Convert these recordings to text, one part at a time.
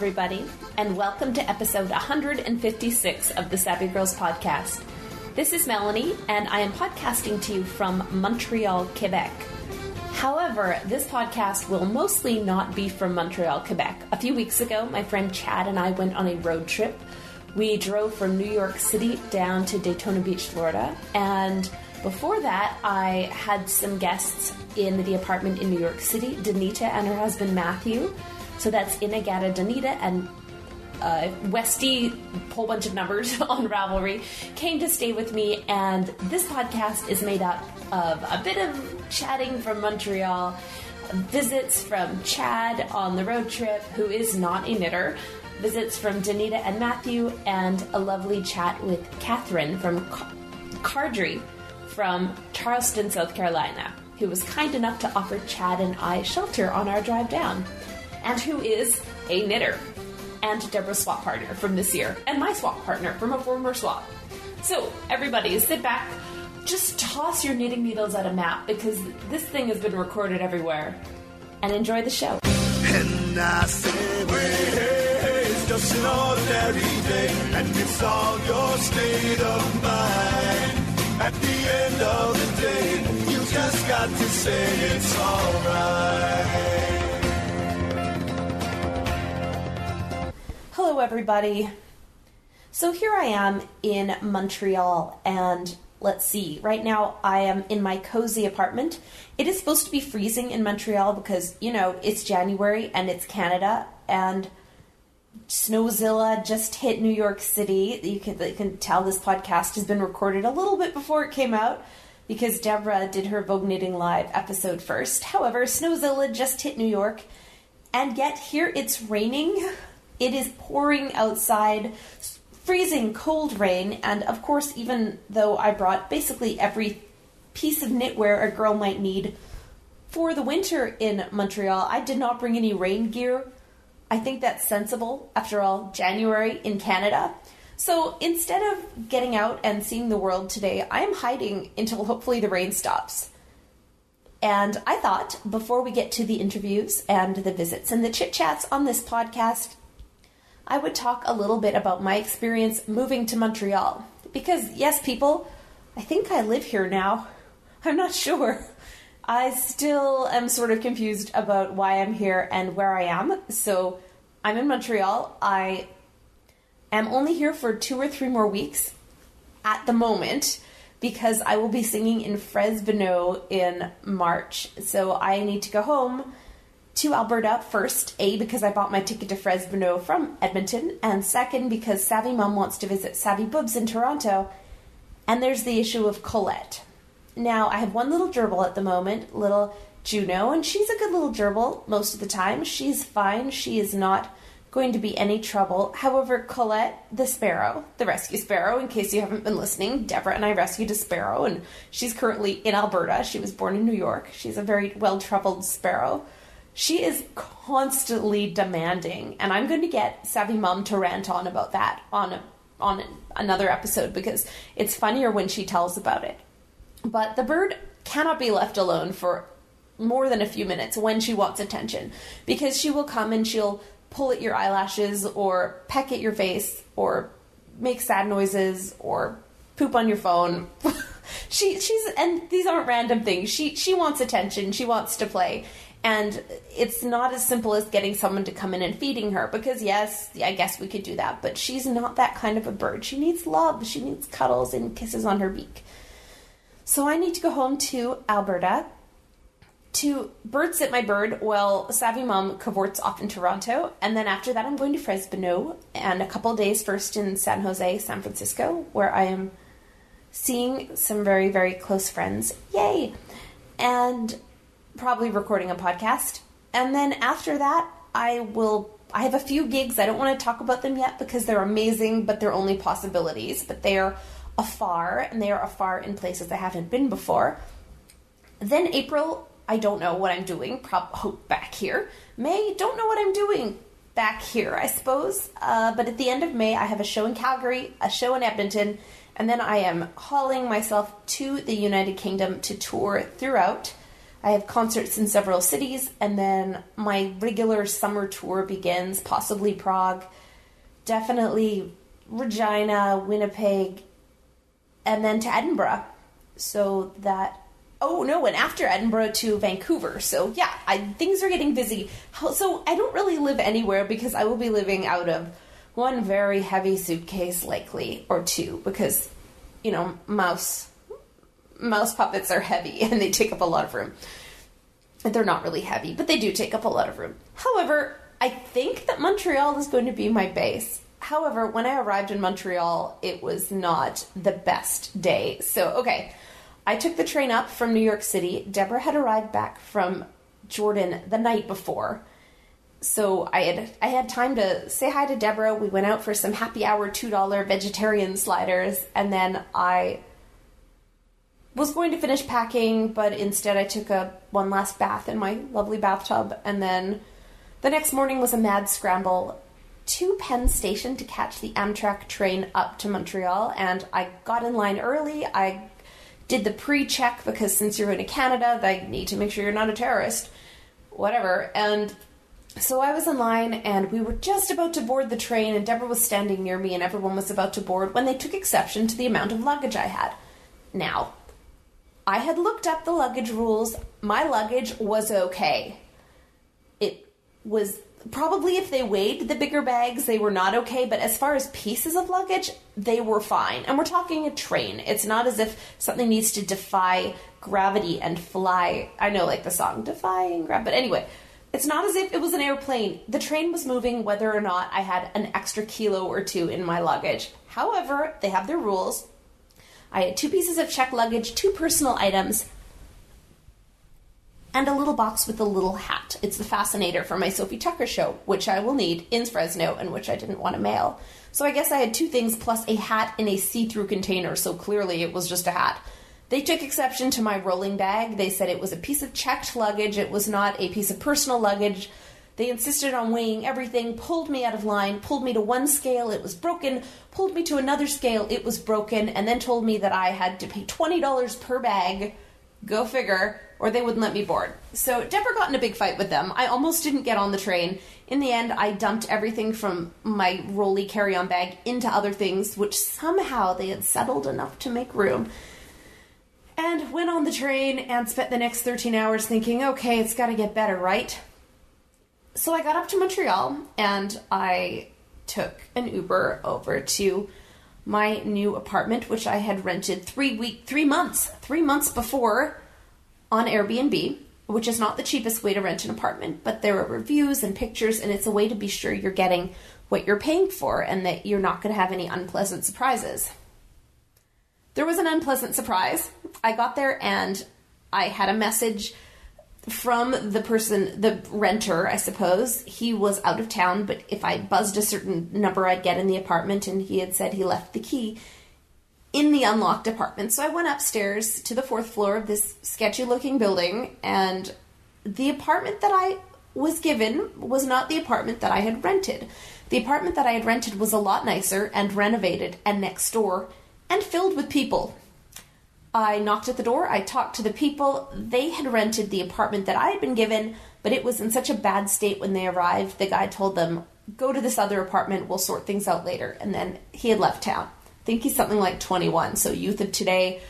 everybody, and welcome to episode 156 of the Savvy Girls Podcast. This is Melanie, and I am podcasting to you from Montreal, Quebec. However, this podcast will mostly not be from Montreal, Quebec. A few weeks ago, my friend Chad and I went on a road trip. We drove from New York City down to Daytona Beach, Florida, and before that, I had some guests in the apartment in New York City, Danita and her husband Matthew. So that's Inagata Danita and Westy, whole bunch of numbers on Ravelry, came to stay with me. And this podcast is made up of a bit of chatting from Montreal, visits from Chad on the road trip, who is not a knitter, visits from Danita and Matthew, and a lovely chat with Catherine from Cardry from Charleston, South Carolina, who was kind enough to offer Chad and I shelter on our drive down, and who is a knitter, and Deborah's swap partner from this year, and my swap partner from a former swap. So, everybody, sit back, just toss your knitting needles at a map, because this thing has been recorded everywhere, and enjoy the show. And I say, hey, hey, hey, it's just an ordinary day, and it's all your state of mind. At the end of the day, you just got to say it's all right. Hello, everybody. So here I am in Montreal, and let's see. Right now, I am in my cozy apartment. It is supposed to be freezing in Montreal because, you know, it's January and it's Canada, and Snowzilla just hit New York City. You can tell this podcast has been recorded a little bit before it came out because Deborah did her Vogue Knitting Live episode first. However, Snowzilla just hit New York, and yet here it's raining. It is pouring outside, freezing cold rain, and of course, even though I brought basically every piece of knitwear a girl might need for the winter in Montreal, I did not bring any rain gear. I think that's sensible. After all, January in Canada. So instead of getting out and seeing the world today, I am hiding until hopefully the rain stops. And I thought, before we get to the interviews and the visits and the chit-chats on this podcast, I would talk a little bit about my experience moving to Montreal. Because, yes, people, I think I live here now. I'm not sure. I still am sort of confused about why I'm here and where I am. So I'm in Montreal. I am only here for 2 or 3 more weeks at the moment because I will be singing in Fresno in March. So I need to go home to Alberta first, A, because I bought my ticket to Fresno from Edmonton, and second, because Savvy Mom wants to visit Savvy Boobs in Toronto, and there's the issue of Colette. Now, I have one little gerbil at the moment, little Juno, and she's a good little gerbil most of the time. She's fine. She is not going to be any trouble. However, Colette, the sparrow, the rescue sparrow, in case you haven't been listening, Deborah and I rescued a sparrow, and she's currently in Alberta. She was born in New York. She's a very well-troubled sparrow. She is constantly demanding, and I'm going to get Savvy Mom to rant on about that on another episode because it's funnier when she tells about it. But the bird cannot be left alone for more than a few minutes when she wants attention, because she will come and she'll pull at your eyelashes or peck at your face or make sad noises or poop on your phone. She's and these aren't random things. She wants attention. She wants to play. And it's not as simple as getting someone to come in and feeding her, because yes, I guess we could do that, but she's not that kind of a bird. She needs love. She needs cuddles and kisses on her beak. So I need to go home to Alberta to bird sit my bird while Savvy Mom cavorts off in Toronto. And then after that, I'm going to Fresno and a couple days first in San Jose, San Francisco, where I am seeing some very, very close friends. Yay! And probably recording a podcast. And then after that, I have a few gigs. I don't want to talk about them yet because they're amazing, but they're only possibilities. But they are afar, and they are afar in places I haven't been before. Then April, I don't know what I'm doing, back here. May, don't know what I'm doing back here, I suppose. But at the end of May, I have a show in Calgary, a show in Edmonton, and then I am hauling myself to the United Kingdom to tour throughout. I have concerts in several cities, and then my regular summer tour begins, possibly Prague, definitely Regina, Winnipeg, and then to Edinburgh. So that... Oh, no, and after Edinburgh to Vancouver. So, yeah, things are getting busy. So I don't really live anywhere because I will be living out of one very heavy suitcase, likely, or two, because, you know, mouse puppets are heavy and they take up a lot of room. They're not really heavy, but they do take up a lot of room. However, I think that Montreal is going to be my base. However, when I arrived in Montreal, it was not the best day. So, okay, I took the train up from New York City. Deborah had arrived back from Jordan the night before. So I had time to say hi to Deborah. We went out for some happy hour $2 vegetarian sliders, and then I was going to finish packing, but instead I took one last bath in my lovely bathtub, and then the next morning was a mad scramble to Penn Station to catch the Amtrak train up to Montreal, and I got in line early. I did the pre-check, because since you're going to Canada, they need to make sure you're not a terrorist, whatever, and so I was in line, and we were just about to board the train, and Deborah was standing near me, and everyone was about to board when they took exception to the amount of luggage I had. Now, I had looked up the luggage rules. My luggage was okay. It was probably, if they weighed the bigger bags, they were not okay. But as far as pieces of luggage, they were fine. And we're talking a train. It's not as if something needs to defy gravity and fly. I know, like the song, Defying Gravity. But anyway, it's not as if it was an airplane. The train was moving whether or not I had an extra kilo or two in my luggage. However, they have their rules. I had 2 pieces of checked luggage, 2 personal items, and a little box with a little hat. It's the fascinator for my Sophie Tucker show, which I will need in Fresno and which I didn't want to mail. So I guess I had 2 things plus a hat in a see-through container, so clearly it was just a hat. They took exception to my rolling bag. They said it was a piece of checked luggage. It was not a piece of personal luggage. They insisted on weighing everything, pulled me out of line, pulled me to 1 scale, it was broken, pulled me to another scale, it was broken, and then told me that I had to pay $20 per bag, go figure, or they wouldn't let me board. So Deborah got in a big fight with them. I almost didn't get on the train. In the end, I dumped everything from my rolly carry-on bag into other things, which somehow they had settled enough to make room. And went on the train and spent the next 13 hours thinking, okay, it's got to get better, right? So I got up to Montreal, and I took an Uber over to my new apartment, which I had rented 3 months before on Airbnb, which is not the cheapest way to rent an apartment, but there are reviews and pictures, and it's a way to be sure you're getting what you're paying for and that you're not going to have any unpleasant surprises. There was an unpleasant surprise. I got there, and I had a message from the person, the renter, I suppose. He was out of town, but if I buzzed a certain number, I'd get in the apartment, and he had said he left the key in the unlocked apartment. So I went upstairs to the 4th floor of this sketchy-looking building, and the apartment that I was given was not the apartment that I had rented. The apartment that I had rented was a lot nicer and renovated and next door and filled with people. I knocked at the door, I talked to the people. They had rented the apartment that I had been given, but it was in such a bad state when they arrived. The guy told them, go to this other apartment, we'll sort things out later. And then he had left town. I think he's something like 21, so youth of today,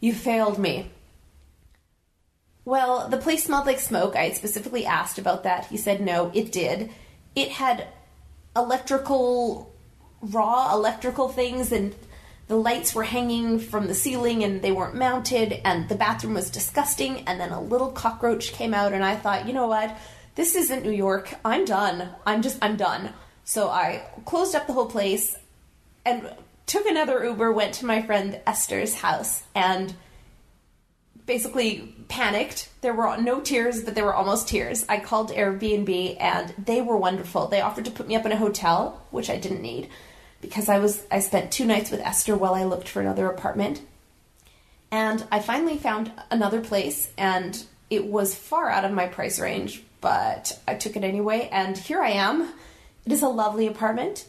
you failed me. Well, the place smelled like smoke. I specifically asked about that. He said no, it did. It had raw electrical things, and the lights were hanging from the ceiling and they weren't mounted, and the bathroom was disgusting, and then a little cockroach came out, and I thought, you know what, this isn't New York. I'm done. I'm done. So I closed up the whole place and took another Uber, went to my friend Esther's house, and basically panicked. There were no tears, but there were almost tears. I called Airbnb, and they were wonderful. They offered to put me up in a hotel, which I didn't need, because I spent 2 nights with Esther while I looked for another apartment. And I finally found another place, and it was far out of my price range, but I took it anyway, and here I am. It is a lovely apartment.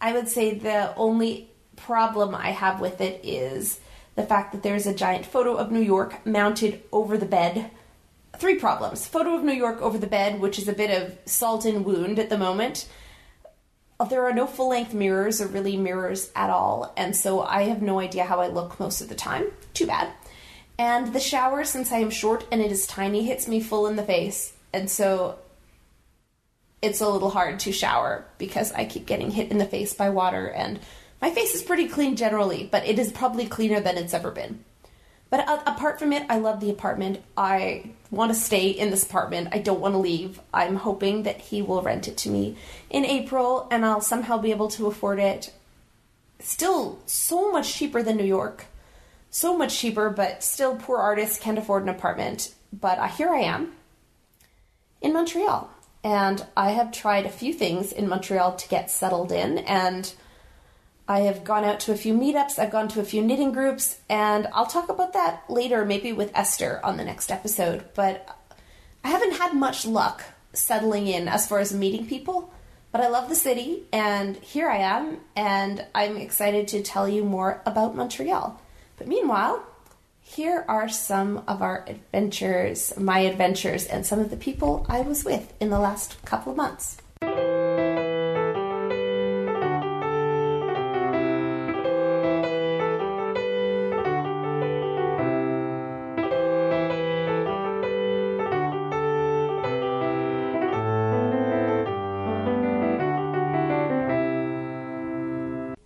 I would say the only problem I have with it is the fact that there's a giant photo of New York mounted over the bed Three problems. Photo of New York over the bed, which is a bit of salt and wound at the moment. There are no full-length mirrors or really mirrors at all, and so I have no idea how I look most of the time. Too bad. And the shower, since I am short and it is tiny, hits me full in the face, and so it's a little hard to shower because I keep getting hit in the face by water, and my face is pretty clean generally, but it is probably cleaner than it's ever been. But apart from it, I love the apartment. I want to stay in this apartment. I don't want to leave. I'm hoping that he will rent it to me in April, and I'll somehow be able to afford it. Still so much cheaper than New York. So much cheaper, but still poor artists can't afford an apartment. But here I am in Montreal, and I have tried a few things in Montreal to get settled in, and I have gone out to a few meetups, I've gone to a few knitting groups, and I'll talk about that later, maybe with Esther on the next episode, but I haven't had much luck settling in as far as meeting people, but I love the city, and here I am, and I'm excited to tell you more about Montreal. But meanwhile, here are some of our adventures, my adventures, and some of the people I was with in the last couple of months.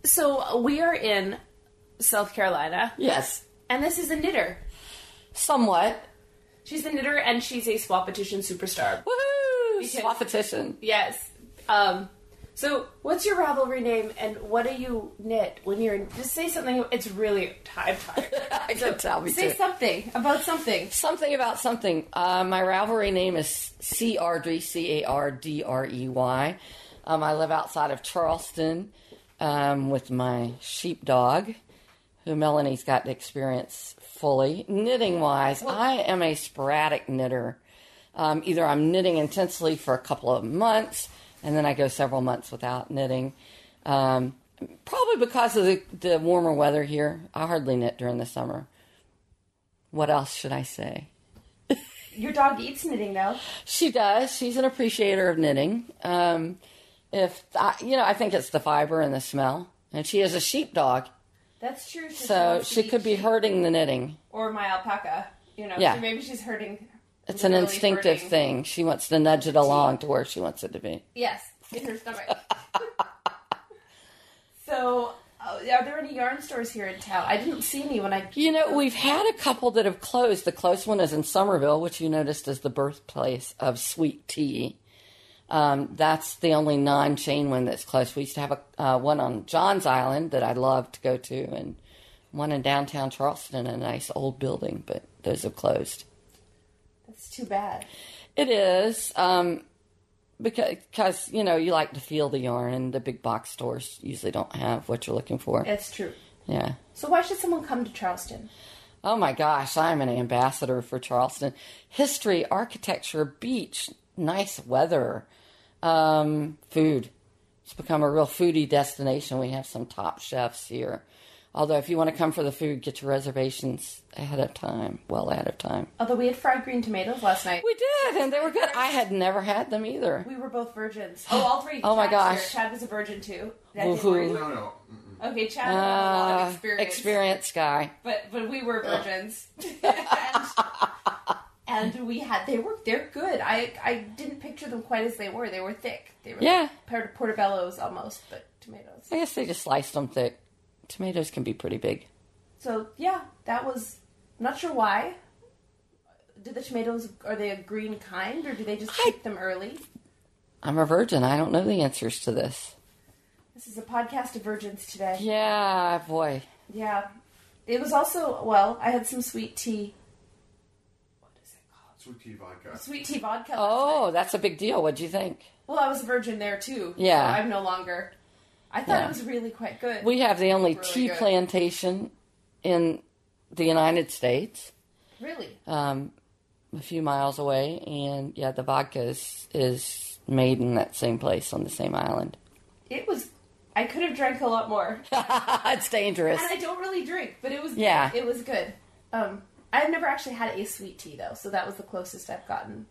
So we are in South Carolina. Yes. And this is a knitter. Somewhat. She's a knitter and she's a swappetition superstar. Woohoo! Because, swappetition. Yes. So what's your Ravelry name and what do you knit when you're in... Just say something. It's really... I'm tired. I so can tell me say too. Something about something. Something about something. My Ravelry name is Cardrey. I live outside of Charleston. With my sheepdog, who Melanie's got to experience fully. Knitting-wise, I am a sporadic knitter. Either I'm knitting intensely for a couple of months, and then I go several months without knitting. Probably because of the warmer weather here. I hardly knit during the summer. What else should I say? Your dog eats knitting, though. She does. She's an appreciator of knitting. I think it's the fiber and the smell. And she is a sheepdog. That's true. So she could be hurting the knitting. Or my alpaca. Yeah. So maybe she's hurting. It's an instinctive thing. She wants to nudge it along to where she wants it to be. Yes, in her stomach. So, are there any yarn stores here in town? I didn't see any when I... we've had a couple that have closed. The close one is in Somerville, which you noticed is the birthplace of sweet tea. That's the only non-chain one that's close. We used to have one on John's Island that I loved to go to, and one in downtown Charleston in a nice old building, but those have closed. That's too bad. It is, because, you like to feel the yarn, and the big box stores usually don't have what you're looking for. That's true. Yeah. So why should someone come to Charleston? Oh, my gosh, I'm an ambassador for Charleston. History, architecture, beach, nice weather. Food. It's become a real foodie destination. We have some top chefs here. Although if you want to come for the food, get your reservations well ahead of time. Although we had fried green tomatoes last night. We did, and they were good. I had never had them either. We were both virgins. Oh, all three. Oh, my gosh. Chad was a virgin, too. No. Mm-mm. Okay, Chad had a lot of experience. Experienced guy. But we were virgins. And they're good. I didn't picture them quite as they were. They were thick. They were like portobellos almost, but tomatoes. I guess they just sliced them thick. Tomatoes can be pretty big. So, that was, I'm not sure why. Do the tomatoes, are they a green kind, or do they just pick them early? I'm a virgin. I don't know the answers to this. This is a podcast of virgins today. Yeah, boy. Yeah. It was also, I had some sweet tea. Sweet tea vodka. Oh, that's a big deal. What'd you think? Well, I was a virgin there, too. Yeah. So I'm no longer. I thought it was really quite good. We have the only tea plantation in the United States. Really? A few miles away. And, the vodka is made in that same place on the same island. It was... I could have drank a lot more. It's dangerous. And I don't really drink, but it was good. It was good. I've never actually had a sweet tea, though, so that was the closest I've gotten.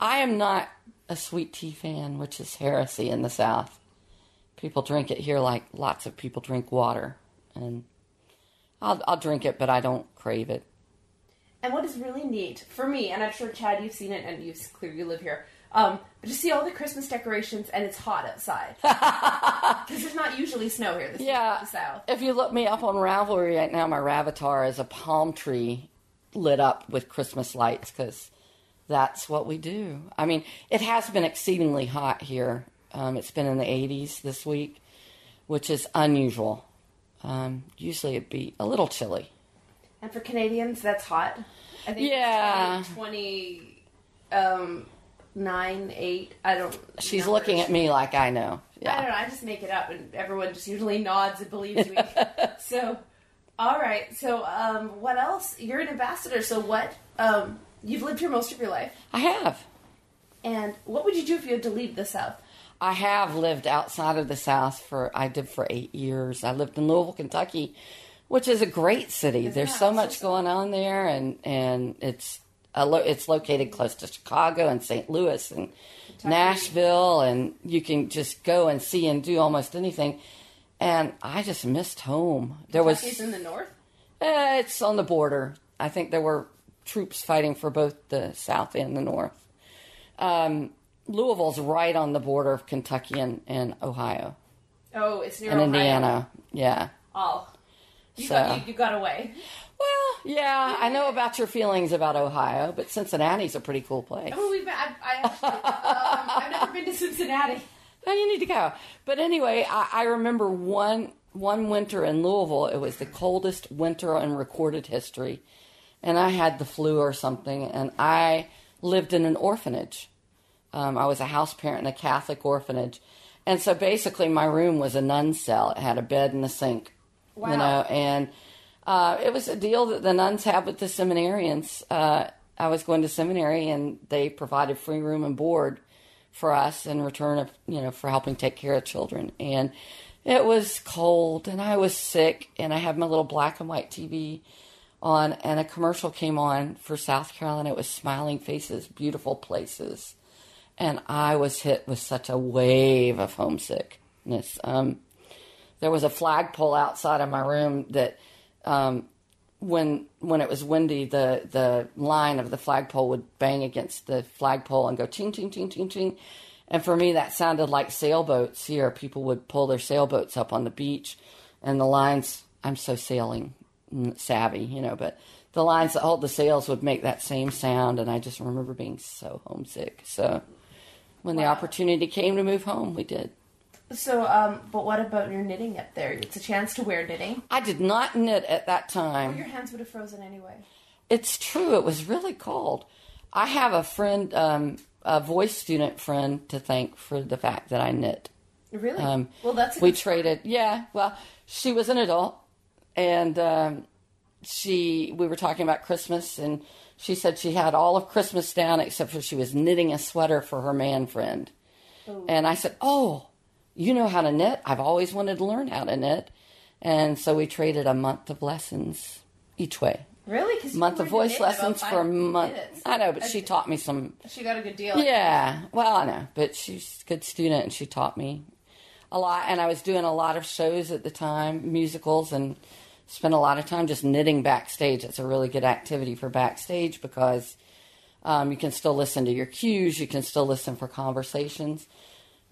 I am not a sweet tea fan, which is heresy in the South. People drink it here like lots of people drink water. And I'll drink it, but I don't crave it. And what is really neat for me, and I'm sure, Chad, you've seen it, and you clearly live here, but you see all the Christmas decorations, and it's hot outside. Because there's not usually snow here. This is the South. If you look me up on Ravelry right now, my Ravitar is a palm tree lit up with Christmas lights, because that's what we do. I mean, it has been exceedingly hot here. It's been in the 80s this week, which is unusual. Usually it'd be a little chilly. And for Canadians, that's hot. I think it's 29, 8. I don't. She's looking at me like I know. Yeah. I don't know. I just make it up, and everyone just usually nods and believes me. So, all right. So, what else? You're an ambassador. So, what? You've lived here most of your life. I have. And what would you do if you had to leave the South? I have lived outside of the South for 8 years. I lived in Louisville, Kentucky, which is a great city. There's so much going on there, and it's located close to Chicago and St. Louis and Nashville, and you can just go and see and do almost anything. And I just missed home. Kentucky's in the north? It's on the border. I think there were troops fighting for both the South and the North. Louisville's right on the border of Kentucky and Ohio. Oh, it's near Ohio. And Indiana, yeah. Oh. You got away. Well, yeah, I know about your feelings about Ohio, but Cincinnati's a pretty cool place. Oh, I've never been to Cincinnati. Well, you need to go. But anyway, I remember one winter in Louisville, it was the coldest winter in recorded history, and I had the flu or something, and I lived in an orphanage. I was a house parent in a Catholic orphanage, and so basically my room was a nun cell. It had a bed and a sink. Wow. You know, and it was a deal that the nuns had with the seminarians. I was going to seminary, and they provided free room and board for us in return of, you know, for helping take care of children. And it was cold, and I was sick, and I had my little black and white TV on, and a commercial came on for South Carolina. It was Smiling Faces, Beautiful Places, and I was hit with such a wave of homesickness. There was a flagpole outside of my room that when it was windy, the line of the flagpole would bang against the flagpole and go ting, ting, ting, ting, ting. And for me, that sounded like sailboats here. People would pull their sailboats up on the beach, and the lines, I'm so sailing savvy, you know, but the lines that hold the sails would make that same sound, and I just remember being so homesick. So when the opportunity came to move home, we did. So, but what about your knitting up there? It's a chance to wear knitting. I did not knit at that time. Well, your hands would have frozen anyway. It's true. It was really cold. I have a friend, a voice student friend, to thank for the fact that I knit. Really? Well, that's... We traded... Yeah, well, she was an adult, and we were talking about Christmas, and she said she had all of Christmas down except for she was knitting a sweater for her man friend. Oh. And I said, you know how to knit. I've always wanted to learn how to knit. And so we traded a month of lessons each way. Really? 'Cause month of voice lessons for a month. I know, but she taught me some. She got a good deal. Yeah. Well, I know, but she's a good student, and she taught me a lot. And I was doing a lot of shows at the time, musicals, and spent a lot of time just knitting backstage. It's a really good activity for backstage because you can still listen to your cues. You can still listen for conversations.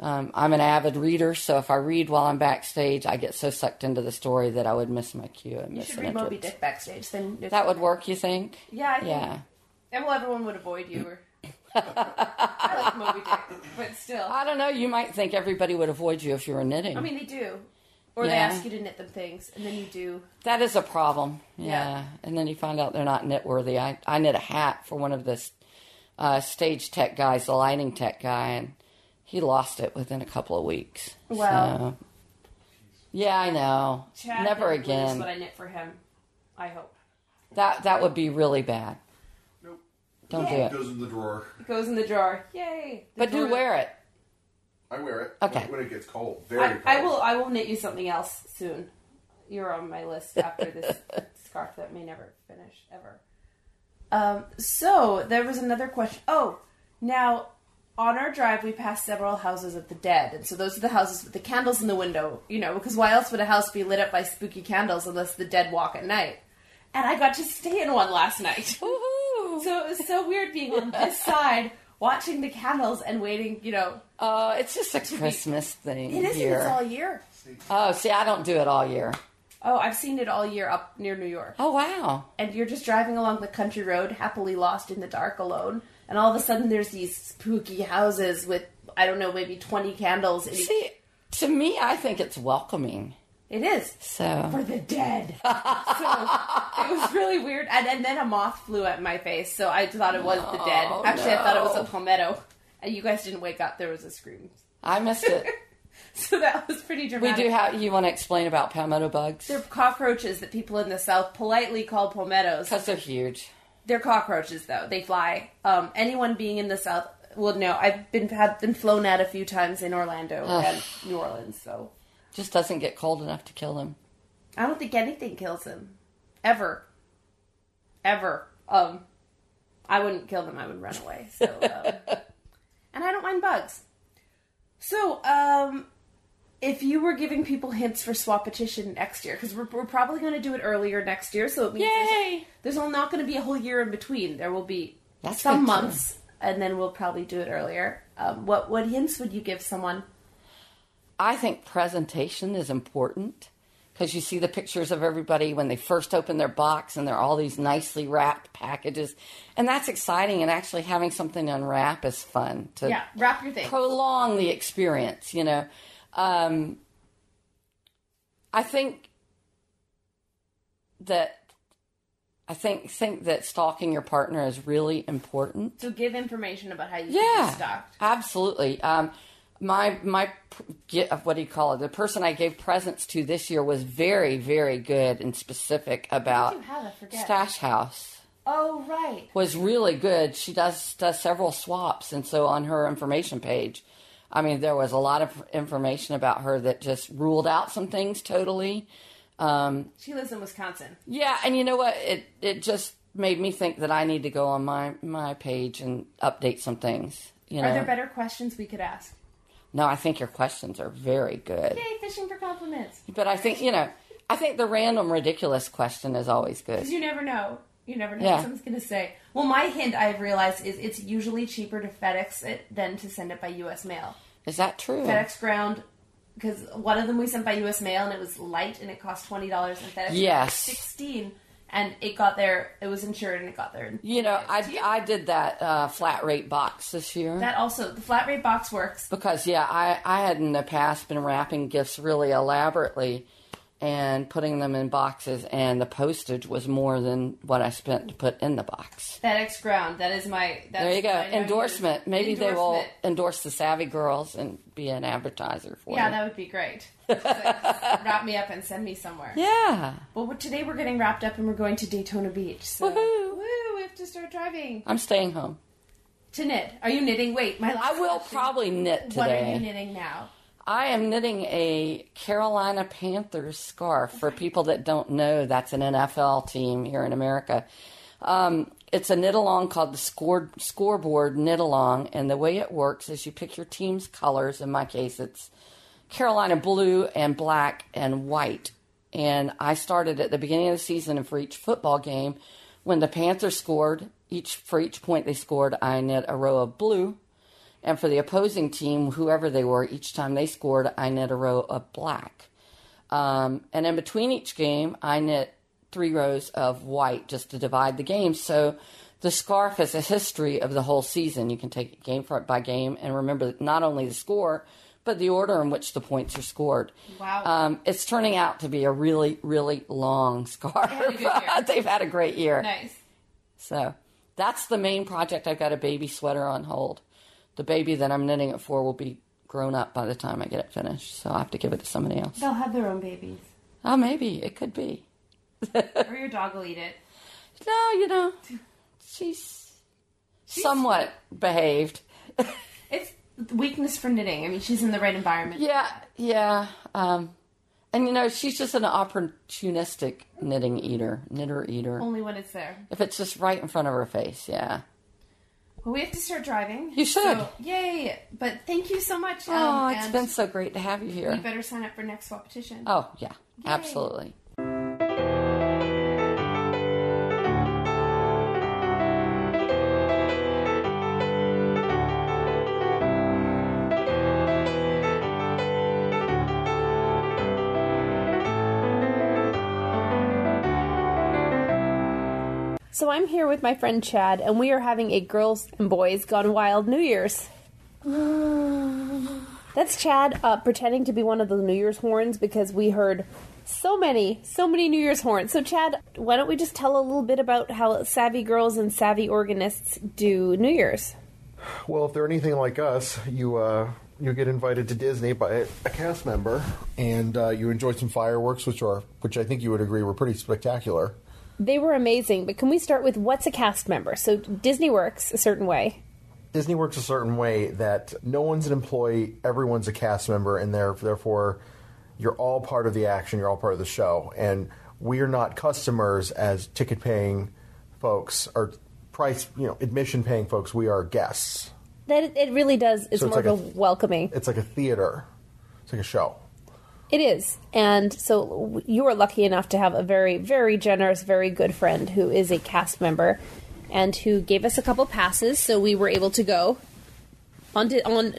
I'm an avid reader, so if I read while I'm backstage, I get so sucked into the story that I would miss my cue. And you should read Moby Dick backstage. Then that would work, you think? Yeah, I think. Yeah. And well, everyone would avoid you. Or... I like Moby Dick, but still. I don't know. You might think everybody would avoid you if you were knitting. I mean, they do. Or they ask you to knit them things, and then you do. That is a problem. Yeah. And then you find out they're not knitworthy. I knit a hat for one of the stage tech guys, the lighting tech guy, and... He lost it within a couple of weeks. Wow. So, yeah, I know. Chad, never again. That's what I knit for him. I hope. That would be really bad. Nope. Don't do it. It goes in the drawer. It goes in the drawer. Yay. But do wear it. I wear it. Okay. When it gets cold. Very cold. I will knit you something else soon. You're on my list after this scarf that may never finish, ever. So, there was another question. Oh, now, on our drive, we passed several houses of the dead. And so those are the houses with the candles in the window, you know, because why else would a house be lit up by spooky candles unless the dead walk at night? And I got to stay in one last night. Woohoo! So it was so weird being on this side, watching the candles and waiting, you know. It's just a Christmas thing. It isn't. It's all year. Oh, see, I don't do it all year. Oh, I've seen it all year up near New York. Oh, wow. And you're just driving along the country road, happily lost in the dark alone. And all of a sudden there's these spooky houses with, I don't know, maybe 20 candles. See, to me, I think it's welcoming. It is. So. For the dead. So, it was really weird. And then a moth flew at my face, so I thought it was the dead. Actually, I thought it was a palmetto. And you guys didn't wake up. There was a scream. I missed it. So that was pretty dramatic. We do have... You want to explain about palmetto bugs? They're cockroaches that people in the South politely call palmettos. Because they're huge. They're cockroaches, though. They fly. Anyone being in the South... Well, no, I've been flown at a few times in Orlando and New Orleans, so... Just doesn't get cold enough to kill him. I don't think anything kills him. Ever. I wouldn't kill them. I would run away. So, and I don't mind bugs. So, if you were giving people hints for Swapetition next year, because we're probably going to do it earlier next year, so it means there's not going to be a whole year in between. There will be some months, and then we'll probably do it earlier. What hints would you give someone? I think presentation is important because you see the pictures of everybody when they first open their box, and they're all these nicely wrapped packages, and that's exciting. And actually having something to unwrap is fun to wrap your thing, prolong the experience. You know, I think that stalking your partner is really important. So give information about how you can be stalked. Absolutely. My what do you call it? The person I gave presents to this year was very, very good and specific about Stash House. Oh, right. Was really good. She does several swaps, and so on her information page, I mean, there was a lot of information about her that just ruled out some things totally. She lives in Wisconsin. Yeah, and you know what? It just made me think that I need to go on my page and update some things. You know? Are there better questions we could ask? No, I think your questions are very good. Yay, fishing for compliments. But I think, the random ridiculous question is always good. Because you never know. What someone's going to say. Well, my hint, I've realized, is it's usually cheaper to FedEx it than to send it by U.S. mail. Is that true? FedEx Ground, because one of them we sent by U.S. mail, and it was light, and it cost $20, and FedEx $16. And it got there, it was insured, and it got there. You know, I did that flat rate box this year. That also, the flat rate box works. Because, I had in the past been wrapping gifts really elaborately and putting them in boxes, and the postage was more than what I spent to put in the box. FedEx Ground, there you go, endorsement. Maybe they will endorse the Savvy Girls and be an advertiser for it. Yeah, that would be great. Like, wrap me up and send me somewhere. Yeah. Well, today we're getting wrapped up and we're going to Daytona Beach. So. Woohoo! Woo! We have to start driving. I'm staying home. To knit. Are you knitting? Wait, I will probably knit today. What are you knitting now? I am knitting a Carolina Panthers scarf. For people that don't know, that's an NFL team here in America. It's a knit-along called the Scoreboard Knit-Along, and the way it works is you pick your team's colors. In my case, it's Carolina blue and black and white. And I started at the beginning of the season, and for each football game, when the Panthers scored, for each point they scored, I knit a row of blue. And for the opposing team, whoever they were, each time they scored, I knit a row of black. And in between each game, I knit 3 rows of white just to divide the game. So the scarf is a history of the whole season. You can take it game by game and remember not only the score, but the order in which the points are scored. Wow. It's turning out to be a really, really long scarf. They've had a great year. Nice. So that's the main project. I've got a baby sweater on hold. The baby that I'm knitting it for will be grown up by the time I get it finished, so I have to give it to somebody else. They'll have their own babies. Oh, maybe. It could be. Or your dog will eat it. No, she's somewhat behaved. It's weakness for knitting. I mean, she's in the right environment. Yeah. And, you know, she's just an opportunistic knitter eater. Only when it's there. If it's just right in front of her face, yeah. Well, we have to start driving. You should. So, yay. But thank you so much. Oh, it's been so great to have you here. You better sign up for next Swapetition. Oh, yeah. Yay. Absolutely. So I'm here with my friend Chad, and we are having a Girls and Boys Gone Wild New Year's. That's Chad pretending to be one of the New Year's horns because we heard so many New Year's horns. So Chad, why don't we just tell a little bit about how savvy girls and savvy organists do New Year's? Well, if they're anything like us, you get invited to Disney by a cast member, and you enjoy some fireworks, which I think you would agree were pretty spectacular. They were amazing, but can we start with what's a cast member? So Disney works a certain way. Disney works a certain way that no one's an employee, everyone's a cast member, and therefore you're all part of the action, you're all part of the show. And we are not customers as ticket-paying folks or admission-paying folks. We are guests. That it really does. It's more like of a welcoming. It's like a theater. It's like a show. It is, and so you are lucky enough to have a very, very generous, very good friend who is a cast member and who gave us a couple passes, so we were able to go on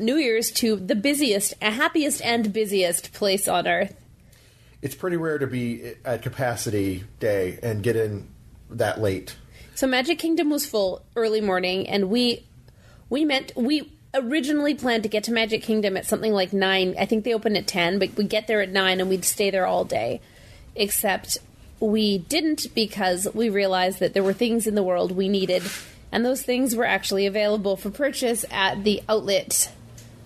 New Year's to the busiest, happiest, and busiest place on Earth. It's pretty rare to be at capacity day and get in that late. So Magic Kingdom was full early morning, and we originally planned to get to Magic Kingdom at something like 9. I think they opened at 10, but we'd get there at 9 and we'd stay there all day. Except we didn't, because we realized that there were things in the world we needed, and those things were actually available for purchase at the outlet,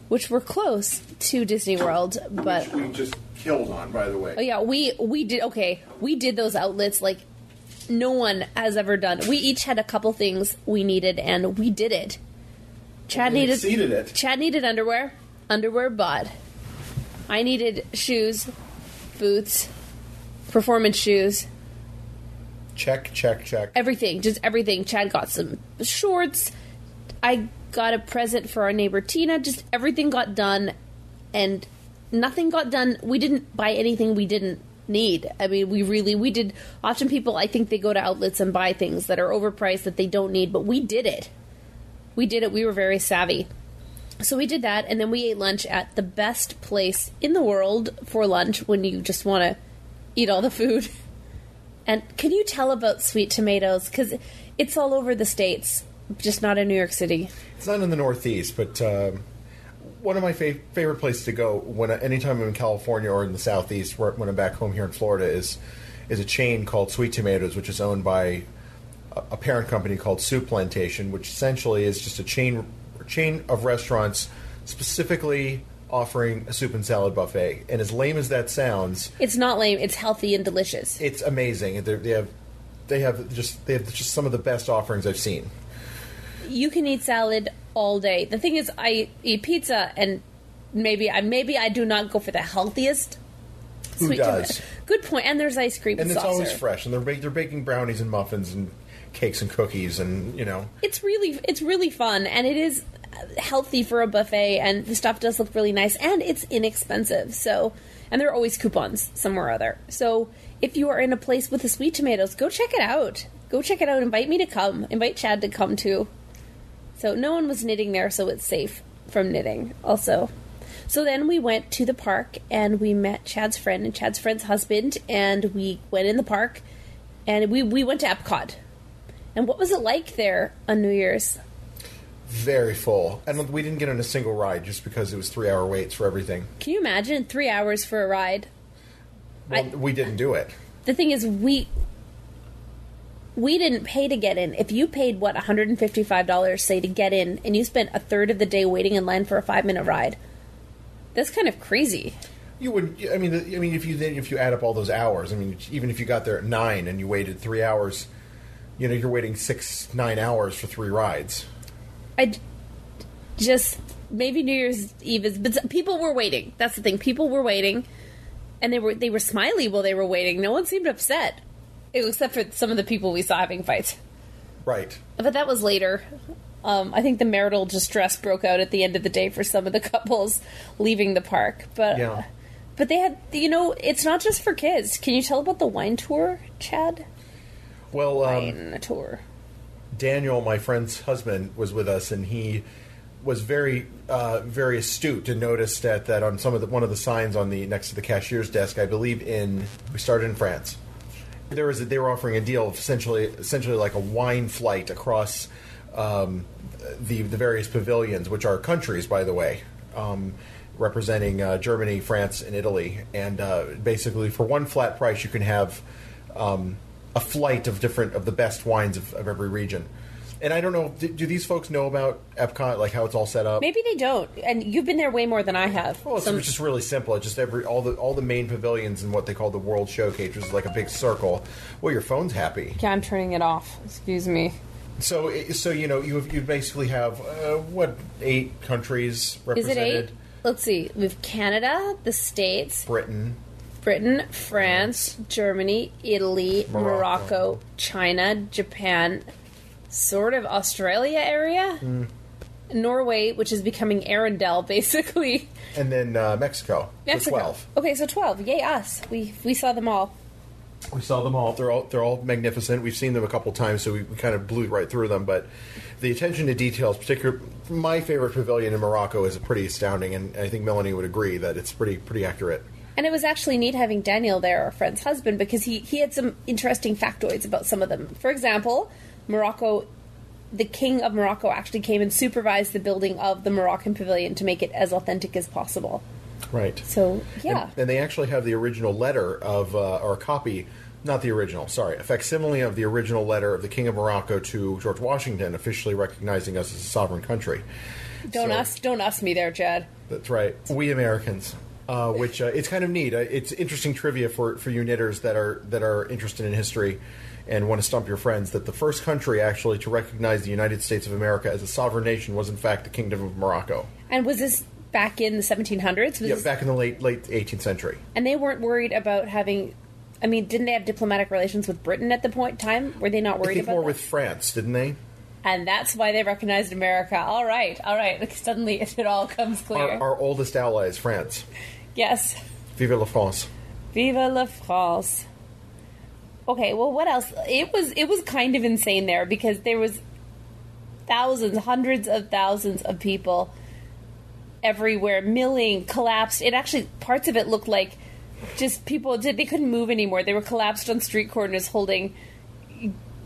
which were close to Disney World, but which we just killed on, by the way. Oh yeah, we did those outlets like no one has ever done. We each had a couple things we needed, and we did it. Chad needed underwear. Underwear bought. I needed shoes, boots, performance shoes. Check. Everything. Just everything. Chad got some shorts. I got a present for our neighbor Tina. Just everything got done, and nothing got done. We didn't buy anything we didn't need. I mean, we did. Often people, I think, they go to outlets and buy things that are overpriced that they don't need, but we did it. We did it. We were very savvy. So we did that, and then we ate lunch at the best place in the world for lunch when you just want to eat all the food. And can you tell about Sweet Tomatoes? Because it's all over the States, just not in New York City. It's not in the Northeast, but one of my favorite places to go anytime I'm in California or in the Southeast, when I'm back home here in Florida, is a chain called Sweet Tomatoes, which is owned by a parent company called Soup Plantation, which essentially is just a chain of restaurants specifically offering a soup and salad buffet. And as lame as that sounds, it's not lame. It's healthy and delicious. It's amazing. They have just some of the best offerings I've seen. You can eat salad all day. The thing is, I eat pizza, and maybe I do not go for the healthiest. Who does? Good point. And there's ice cream, and it's always fresh. And they're baking brownies and muffins and cakes and cookies, and it's really fun, and it is healthy for a buffet, and the stuff does look really nice, and it's inexpensive. So, and there are always coupons somewhere or other. So if you are in a place with the Sweet Tomatoes, go check it out. Invite me to come. Invite Chad to come too. So no one was knitting there, so it's safe from knitting. Also, so then we went to the park, and we met Chad's friend and Chad's friend's husband, and we went in the park, and we went to Epcot. And what was it like there on New Year's? Very full. And we didn't get on a single ride just because it was 3-hour waits for everything. Can you imagine 3 hours for a ride? Well, we didn't do it. The thing is, we didn't pay to get in. If you paid, $155, say, to get in, and you spent a third of the day waiting in line for a 5-minute ride, that's kind of crazy. You would. I mean, if you add up all those hours, I mean, even if you got there at 9 and you waited 3 hours... You know, you're waiting 9 hours for 3 rides. Maybe New Year's Eve is... But people were waiting. That's the thing. People were waiting. And they were smiley while they were waiting. No one seemed upset, except for some of the people we saw having fights. Right. But that was later. I think the marital distress broke out at the end of the day for some of the couples leaving the park. But yeah. But they had, you know, it's not just for kids. Can you tell about the wine tour, Chad? Well, wine tour. Daniel, my friend's husband, was with us, and he was very astute to notice that on one of the signs on the next to the cashier's desk, I believe we started in France. They were offering a deal of essentially like a wine flight across the various pavilions, which are countries, by the way, representing Germany, France, and Italy. And basically, for one flat price, you can have a flight of the best wines of every region. And I don't know, do these folks know about Epcot, like how it's all set up? Maybe they don't. And you've been there way more than I have. Well, it's just really simple. It's just all the main pavilions and what they call the World Showcase, which is like a big circle. Well, your phone's happy. Yeah, I'm turning it off. Excuse me. So you know, you basically have eight countries represented. Is it eight? Let's see. We have Canada, the States, Britain, France, Germany, Italy, Morocco, China, Japan. Sort of Australia area, Norway, which is becoming Arendelle, basically, and then Mexico. 12. Okay, so 12. Yay, us! We saw them all. We saw them all. They're all magnificent. We've seen them a couple times, so we kind of blew right through them. But the attention to details, particularly my favorite pavilion in Morocco, is pretty astounding, and I think Melanie would agree that it's pretty accurate. And it was actually neat having Daniel there, our friend's husband, because he had some interesting factoids about some of them. For example, Morocco, the king of Morocco actually came and supervised the building of the Moroccan pavilion to make it as authentic as possible. Right. So, yeah. And they actually have the original letter of, or a copy, not the original, sorry, a facsimile of the original letter of the king of Morocco to George Washington, officially recognizing us as a sovereign country. Don't us me there, Chad. That's right. We Americans. Which it's kind of neat. It's interesting trivia for you knitters that are interested in history and want to stump your friends, that the first country actually to recognize the United States of America as a sovereign nation was in fact the Kingdom of Morocco. And was this back in the 1700s? Yeah, back in the late 18th century. And they weren't worried about having... I mean, didn't they have diplomatic relations with Britain at the point in time? Were they not worried about that? More with France, didn't they? And that's why they recognized America. All right. Like, suddenly it all comes clear. Our oldest ally is France. Yes. Vive la France. Vive la France. Okay, well, what else? It was kind of insane there because there was hundreds of thousands of people everywhere, milling, collapsed. It actually, parts of it looked like just people, they couldn't move anymore. They were collapsed on street corners holding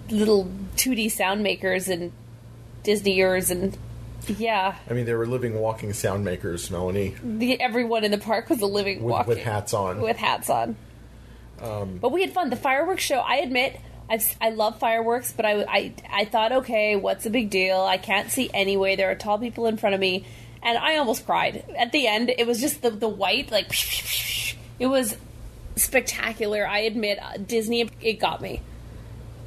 little 2D sound makers and Disney-ers and, yeah. I mean, they were living, walking sound makers, Melanie. Everyone in the park was a living, walking. With hats on. But we had fun. The fireworks show, I admit, I love fireworks, but I thought, okay, what's the big deal? I can't see anyway. There are tall people in front of me, and I almost cried. At the end, it was just the white, like, it was spectacular. I admit, Disney, it got me.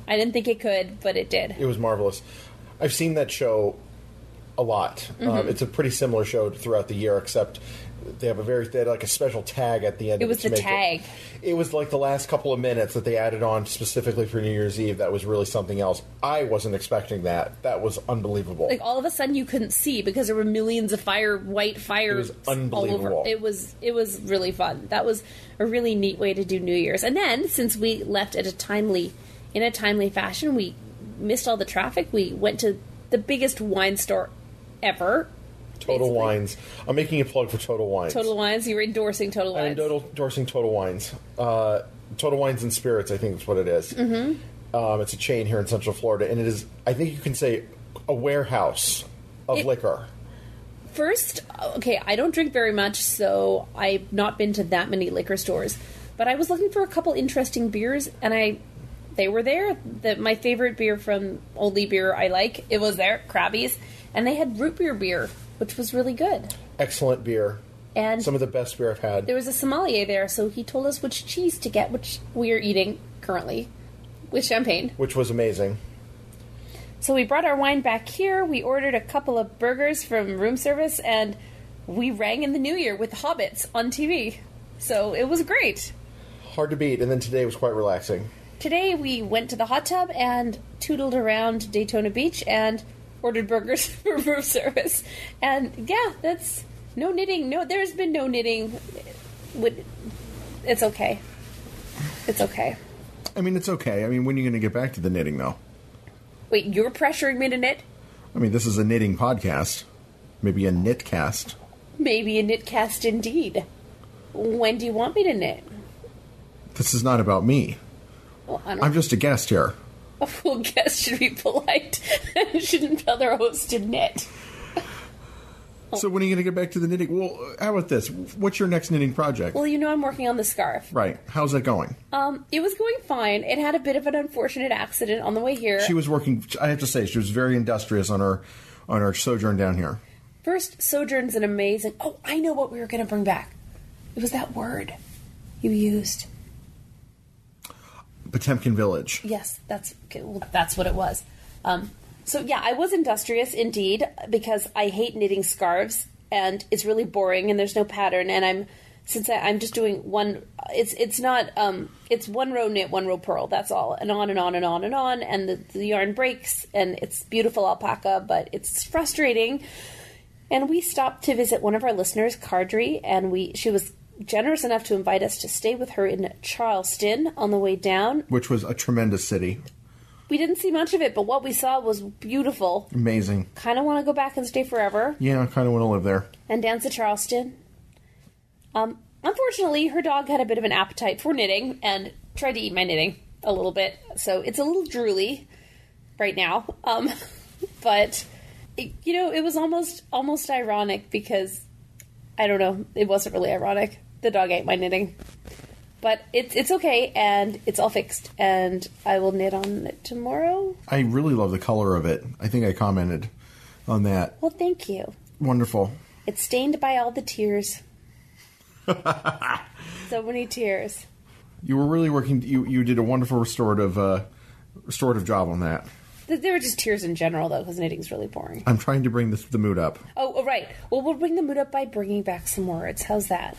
I didn't think it could, but it did. It was marvelous. I've seen that show a lot. Mm-hmm. It's a pretty similar show throughout the year, except they had like a special tag at the end. It was the tag. It was like the last couple of minutes that they added on specifically for New Year's Eve. That was really something else. I wasn't expecting that. That was unbelievable. Like all of a sudden, you couldn't see because there were millions of white fires. It was unbelievable. All over. It was really fun. That was a really neat way to do New Year's. And then since we left in a timely fashion, we missed all the traffic. We went to the biggest wine store ever. Total Wines. I'm making a plug for Total Wines. Total Wines. You're endorsing Total Wines. I'm endorsing Total Wines. Total Wines and Spirits, I think is what it is. Mm-hmm. It's a chain here in Central Florida, and it is, I think you can say, a warehouse of liquor. First, okay, I don't drink very much, so I've not been to that many liquor stores. But I was looking for a couple interesting beers, and they were there. My favorite beer from Only Beer I Like, it was there, Krabby's. And they had root beer. Which was really good. Excellent beer. And some of the best beer I've had. There was a sommelier there, so he told us which cheese to get, which we are eating currently, with champagne. Which was amazing. So we brought our wine back here. We ordered a couple of burgers from room service, and we rang in the new year with hobbits on TV. So it was great. Hard to beat. And then today was quite relaxing. Today we went to the hot tub and tootled around Daytona Beach and ordered burgers for room service. And yeah, that's no knitting. No, there's been no knitting. It's okay. It's okay. I mean, it's okay. I mean, when are you going to get back to the knitting, though? Wait, you're pressuring me to knit? I mean, this is a knitting podcast. Maybe a knitcast. Maybe a knitcast indeed. When do you want me to knit? This is not about me. Well, I'm just a guest here. Well, guests should be polite and shouldn't tell their host to knit. So when are you going to get back to the knitting? Well, how about this? What's your next knitting project? Well, you know I'm working on the scarf. Right. How's that going? It was going fine. It had a bit of an unfortunate accident on the way here. She was working, I have to say, she was very industrious on her sojourn down here. First, sojourn's an amazing... Oh, I know what we were going to bring back. It was that word you used. Potemkin Village. Yes, that's what it was. So, yeah, I was industrious indeed because I hate knitting scarves and it's really boring and there's no pattern. And I'm just doing one, it's one row knit, one row purl. That's all. And on and on and on and on. And the yarn breaks and it's beautiful alpaca, but it's frustrating. And we stopped to visit one of our listeners, Cardri, and she was generous enough to invite us to stay with her in Charleston on the way down. Which was a tremendous city. We didn't see much of it, but what we saw was beautiful. Amazing. Kind of want to go back and stay forever. Yeah, I kind of want to live there. And dance at Charleston. Unfortunately, her dog had a bit of an appetite for knitting and tried to eat my knitting a little bit. So it's a little drooly right now. But, you know, it was almost ironic because, I don't know, it wasn't really ironic. The dog ate my knitting. But it's okay, and it's all fixed, and I will knit on it tomorrow. I really love the color of it. I think I commented on that. Well, thank you. Wonderful. It's stained by all the tears. So many tears. You were really working. You did a wonderful restorative job on that. They were just tears in general, though, because knitting's really boring. I'm trying to bring the mood up. Oh, right. Well, we'll bring the mood up by bringing back some words. How's that?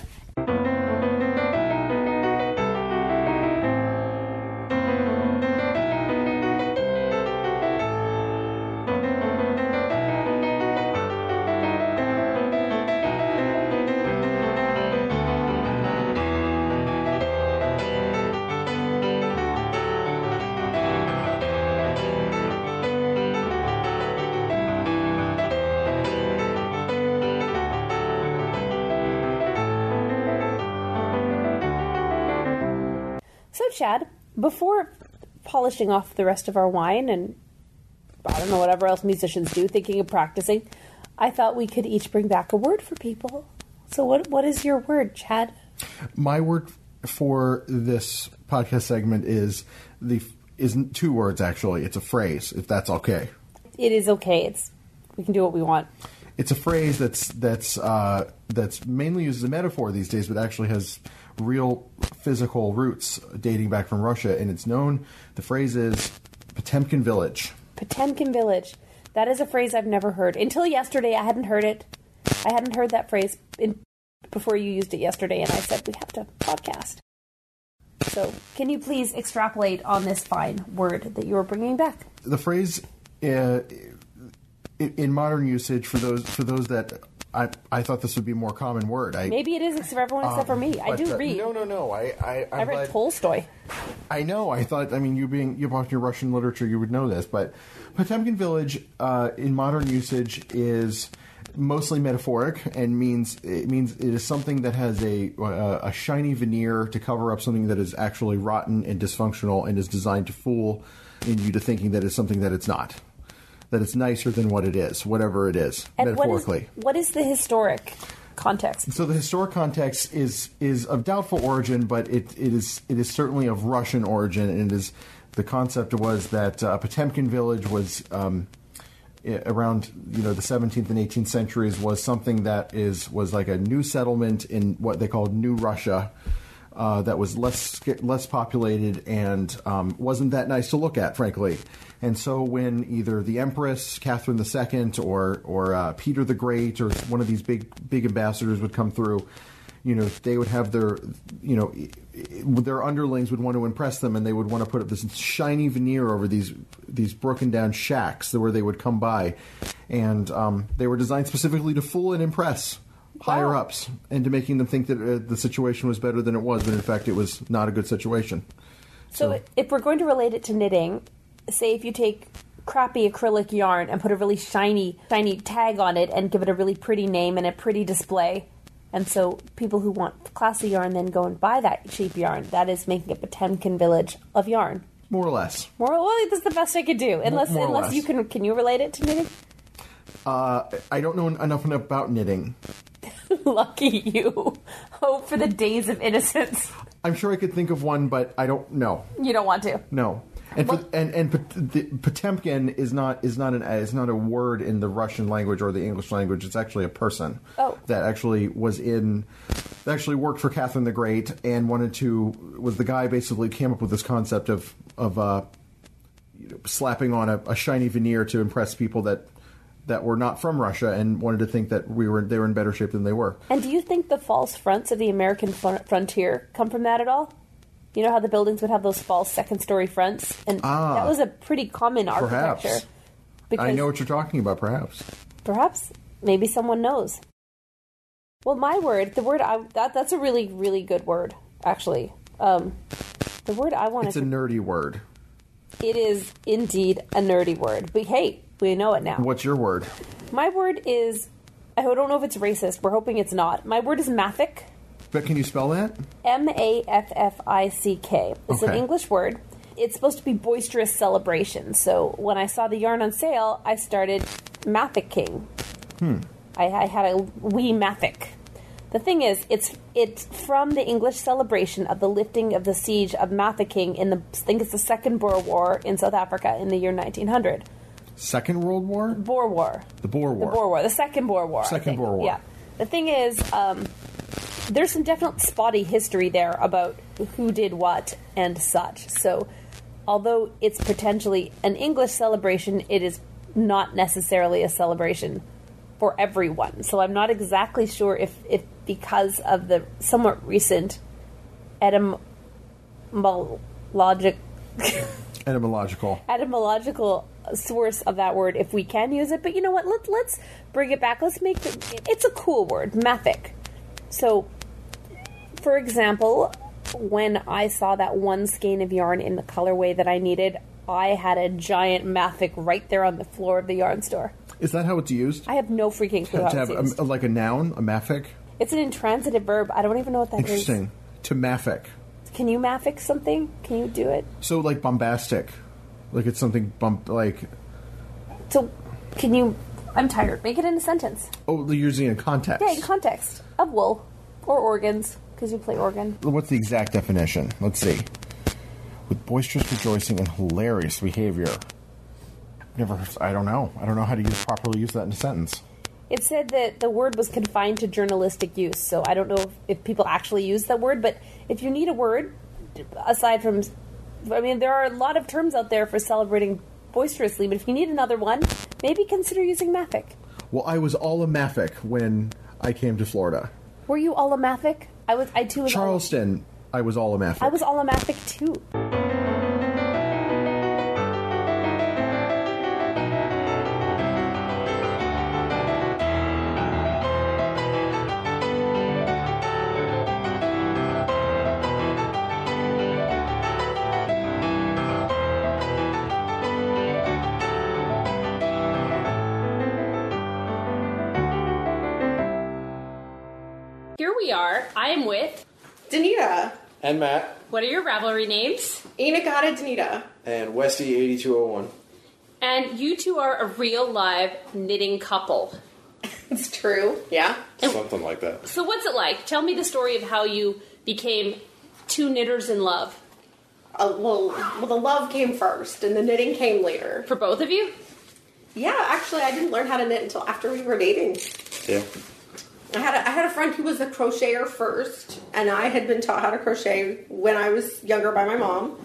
Chad, before polishing off the rest of our wine and, I don't know, whatever else musicians do, thinking of practicing, I thought we could each bring back a word for people. So what is your word, Chad? My word for this podcast segment is two words, actually. It's a phrase, if that's okay. It is okay. We can do what we want. It's a phrase that's mainly used as a metaphor these days, but actually has real physical roots dating back from Russia, and it's known. The phrase is Potemkin Village. Potemkin Village. That is a phrase I've never heard. Until yesterday, I hadn't heard it. I hadn't heard that phrase before you used it yesterday, and I said we have to podcast. So can you please extrapolate on this fine word that you were bringing back? The phrase in modern usage for those that... I thought this would be a more common word. Maybe it is, except for everyone except for me. I do read. No. I read Tolstoy. I know. I thought, I mean, you brought your Russian literature, you would know this. But Potemkin Village, in modern usage, is mostly metaphoric and means it is something that has a shiny veneer to cover up something that is actually rotten and dysfunctional and is designed to fool you to thinking that it's something that it's not. That it's nicer than what it is, whatever it is, and metaphorically. What is the historic context? So the historic context is of doubtful origin, but it is certainly of Russian origin, and it is the concept was that Potemkin Village was around the 17th and 18th centuries was something that was like a new settlement in what they called New Russia. That was less populated and wasn't that nice to look at, frankly. And so when either the Empress, Catherine II, or Peter the Great, or one of these big ambassadors would come through, you know, they would have their, you know, their underlings would want to impress them, and they would want to put up this shiny veneer over these broken down shacks where they would come by, and they were designed specifically to fool and impress higher ups into making them think that the situation was better than it was, when in fact it was not a good situation. So if we're going to relate it to knitting, say if you take crappy acrylic yarn and put a really shiny tag on it and give it a really pretty name and a pretty display, and so people who want classy yarn then go and buy that cheap yarn, that is making a Potemkin village of yarn. More or less. Well, that's the best I could do. Unless you can you relate it to knitting? I don't know enough about knitting. Lucky you. Hope for the days of innocence. I'm sure I could think of one, but I don't know. You don't want to. No. And Potemkin is not a word in the Russian language or the English language. It's actually a person that actually worked for Catherine the Great and was the guy basically came up with this concept of slapping on a shiny veneer to impress people that were not from Russia and wanted to think that they were in better shape than they were. And do you think the false fronts of the American frontier come from that at all? You know how the buildings would have those false second-story fronts? And that was a pretty common architecture. Perhaps. I know what you're talking about, perhaps. Perhaps. Maybe someone knows. Well, that's a really, really good word, actually. The word I want to... It's a nerdy word. It is indeed a nerdy word. But hey, we know it now. What's your word? My word is... I don't know if it's racist. We're hoping it's not. My word is mathic. But can you spell that? M-A-F-F-I-C-K. It's an English word. It's supposed to be boisterous celebration. So when I saw the yarn on sale, I started mathicking. I had a wee mathic. The thing is, it's from the English celebration of the lifting of the siege of Mafeking I think it's the Second Boer War in South Africa in the year 1900. Second World War? Boer War. The Boer War. The Boer War. The Second Boer War. Second Boer War. Yeah. The thing is... there's some definite spotty history there about who did what and such. So, although it's potentially an English celebration, it is not necessarily a celebration for everyone. So I'm not exactly sure if because of the somewhat recent etymological source of that word, if we can use it. But you know what? Let's bring it back. Let's make it... It's a cool word. Mathic. So... For example, when I saw that one skein of yarn in the colorway that I needed, I had a giant mathic right there on the floor of the yarn store. Is that how it's used? I have no freaking clue how it's used. Like a noun? A mathic? It's an intransitive verb. I don't even know what that is. Interesting. To mathic. Can you mathic something? Can you do it? So like bombastic. Like it's something So can you... I'm tired. Make it in a sentence. Oh, you're using it in context. Yeah, in context. Of wool. Or organs. Because you play organ. What's the exact definition? Let's see. With boisterous rejoicing and hilarious behavior. I don't know how to properly use that in a sentence. It said that the word was confined to journalistic use, so I don't know if people actually use that word, but if you need a word, aside from... I mean, there are a lot of terms out there for celebrating boisterously, but if you need another one, maybe consider using mathic. Well, I was all a mathic when I came to Florida. Were you all a mathic? I was Charleston. I was all a mathic. I was all a mathic too. I am with Danita and Matt. What are your Ravelry names? Inagata Danita and Westy 8201. And you two are a real live knitting couple. It's true, yeah. Something like that. So what's it like? Tell me the story of how you became two knitters in love. Well, the love came first and the knitting came later. For both of you? Yeah, actually, I didn't learn how to knit until after we were dating. Yeah. I had a friend who was a crocheter first, and I had been taught how to crochet when I was younger by my mom,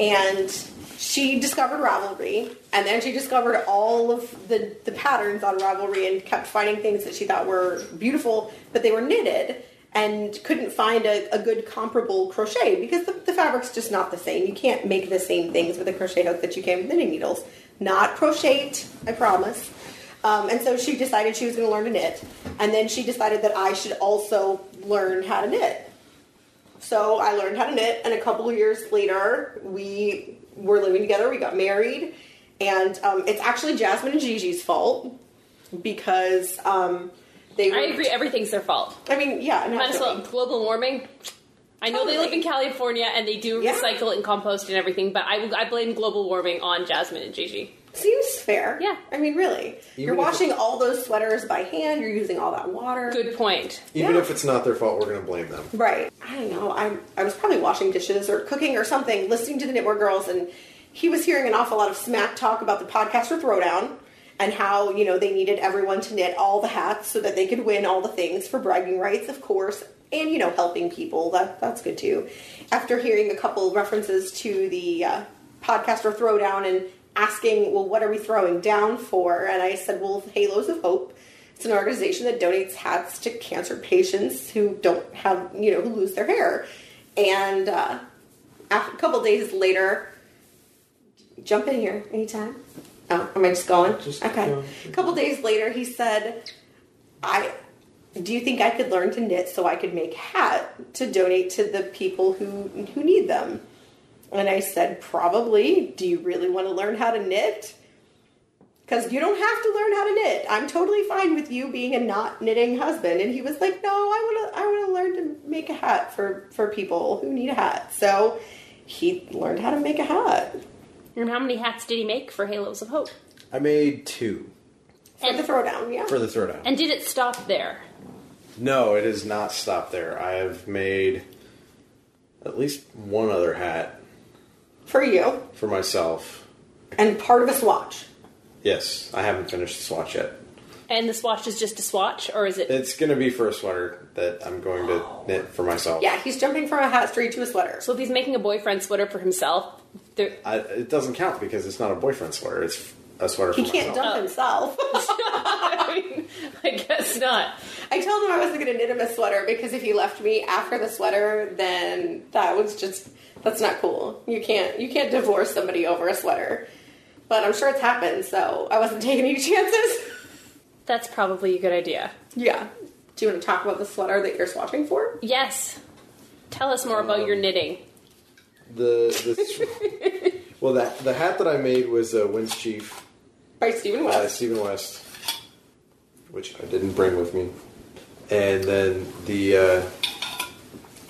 and she discovered Ravelry, and then she discovered all of the patterns on Ravelry and kept finding things that she thought were beautiful, but they were knitted, and couldn't find a good comparable crochet because the fabric's just not the same. You can't make the same things with a crochet hook that you can with knitting needles. Not crocheted, I promise. And so she decided she was going to learn to knit. And then she decided that I should also learn how to knit. So I learned how to knit, and a couple of years later, we were living together. We got married, and it's actually Jasmine and Gigi's fault because they were... I agree, everything's their fault. I mean, yeah. Might as well. Global warming. I know they live in California, and they do recycle and compost and everything, but I blame global warming on Jasmine and Gigi. Seems fair. Yeah. I mean, really. You're washing all those sweaters by hand. You're using all that water. Good point. Even if it's not their fault, we're going to blame them. Right. I don't know. I was probably washing dishes or cooking or something, listening to the Knitwear Girls, and he was hearing an awful lot of smack talk about the podcast for Throwdown and how, you know, they needed everyone to knit all the hats so that they could win all the things for bragging rights, of course, and, you know, helping people. That's good, too. After hearing a couple references to the podcast for Throwdown and asking, well, what are we throwing down for? And I said, well, Halos of Hope. It's an organization that donates hats to cancer patients who don't have, you know, who lose their hair. And after a couple days later, jump in here anytime. Oh, am I just going? Just okay. Go. A couple days later, he said, do you think I could learn to knit so I could make hat to donate to the people who need them? And I said, probably. Do you really want to learn how to knit? Because you don't have to learn how to knit. I'm totally fine with you being a not knitting husband. And he was like, no, I want to learn to make a hat for people who need a hat. So he learned how to make a hat. And how many hats did he make for Halos of Hope? I made 2. For the Throwdown, yeah. For the Throwdown. And did it stop there? No, it has not stopped there. I have made at least one other hat. For you. For myself. And part of a swatch. Yes. I haven't finished the swatch yet. And the swatch is just a swatch, or is it... It's going to be for a sweater that I'm going to knit for myself. Yeah, he's jumping from a hat straight to a sweater. So if he's making a boyfriend sweater for himself... it doesn't count because it's not a boyfriend sweater. It's a sweater for myself. He can't dump himself. I mean, I guess not. I told him I wasn't going to knit him a sweater because if he left me after the sweater, then that was just... That's not cool. You can't divorce somebody over a sweater. But I'm sure it's happened, so I wasn't taking any chances. That's probably a good idea. Yeah. Do you want to talk about the sweater that you're swatching for? Yes. Tell us more about your knitting. The hat that I made was Wind's Chief. By Stephen West. Stephen West. Which I didn't bring with me. And then the...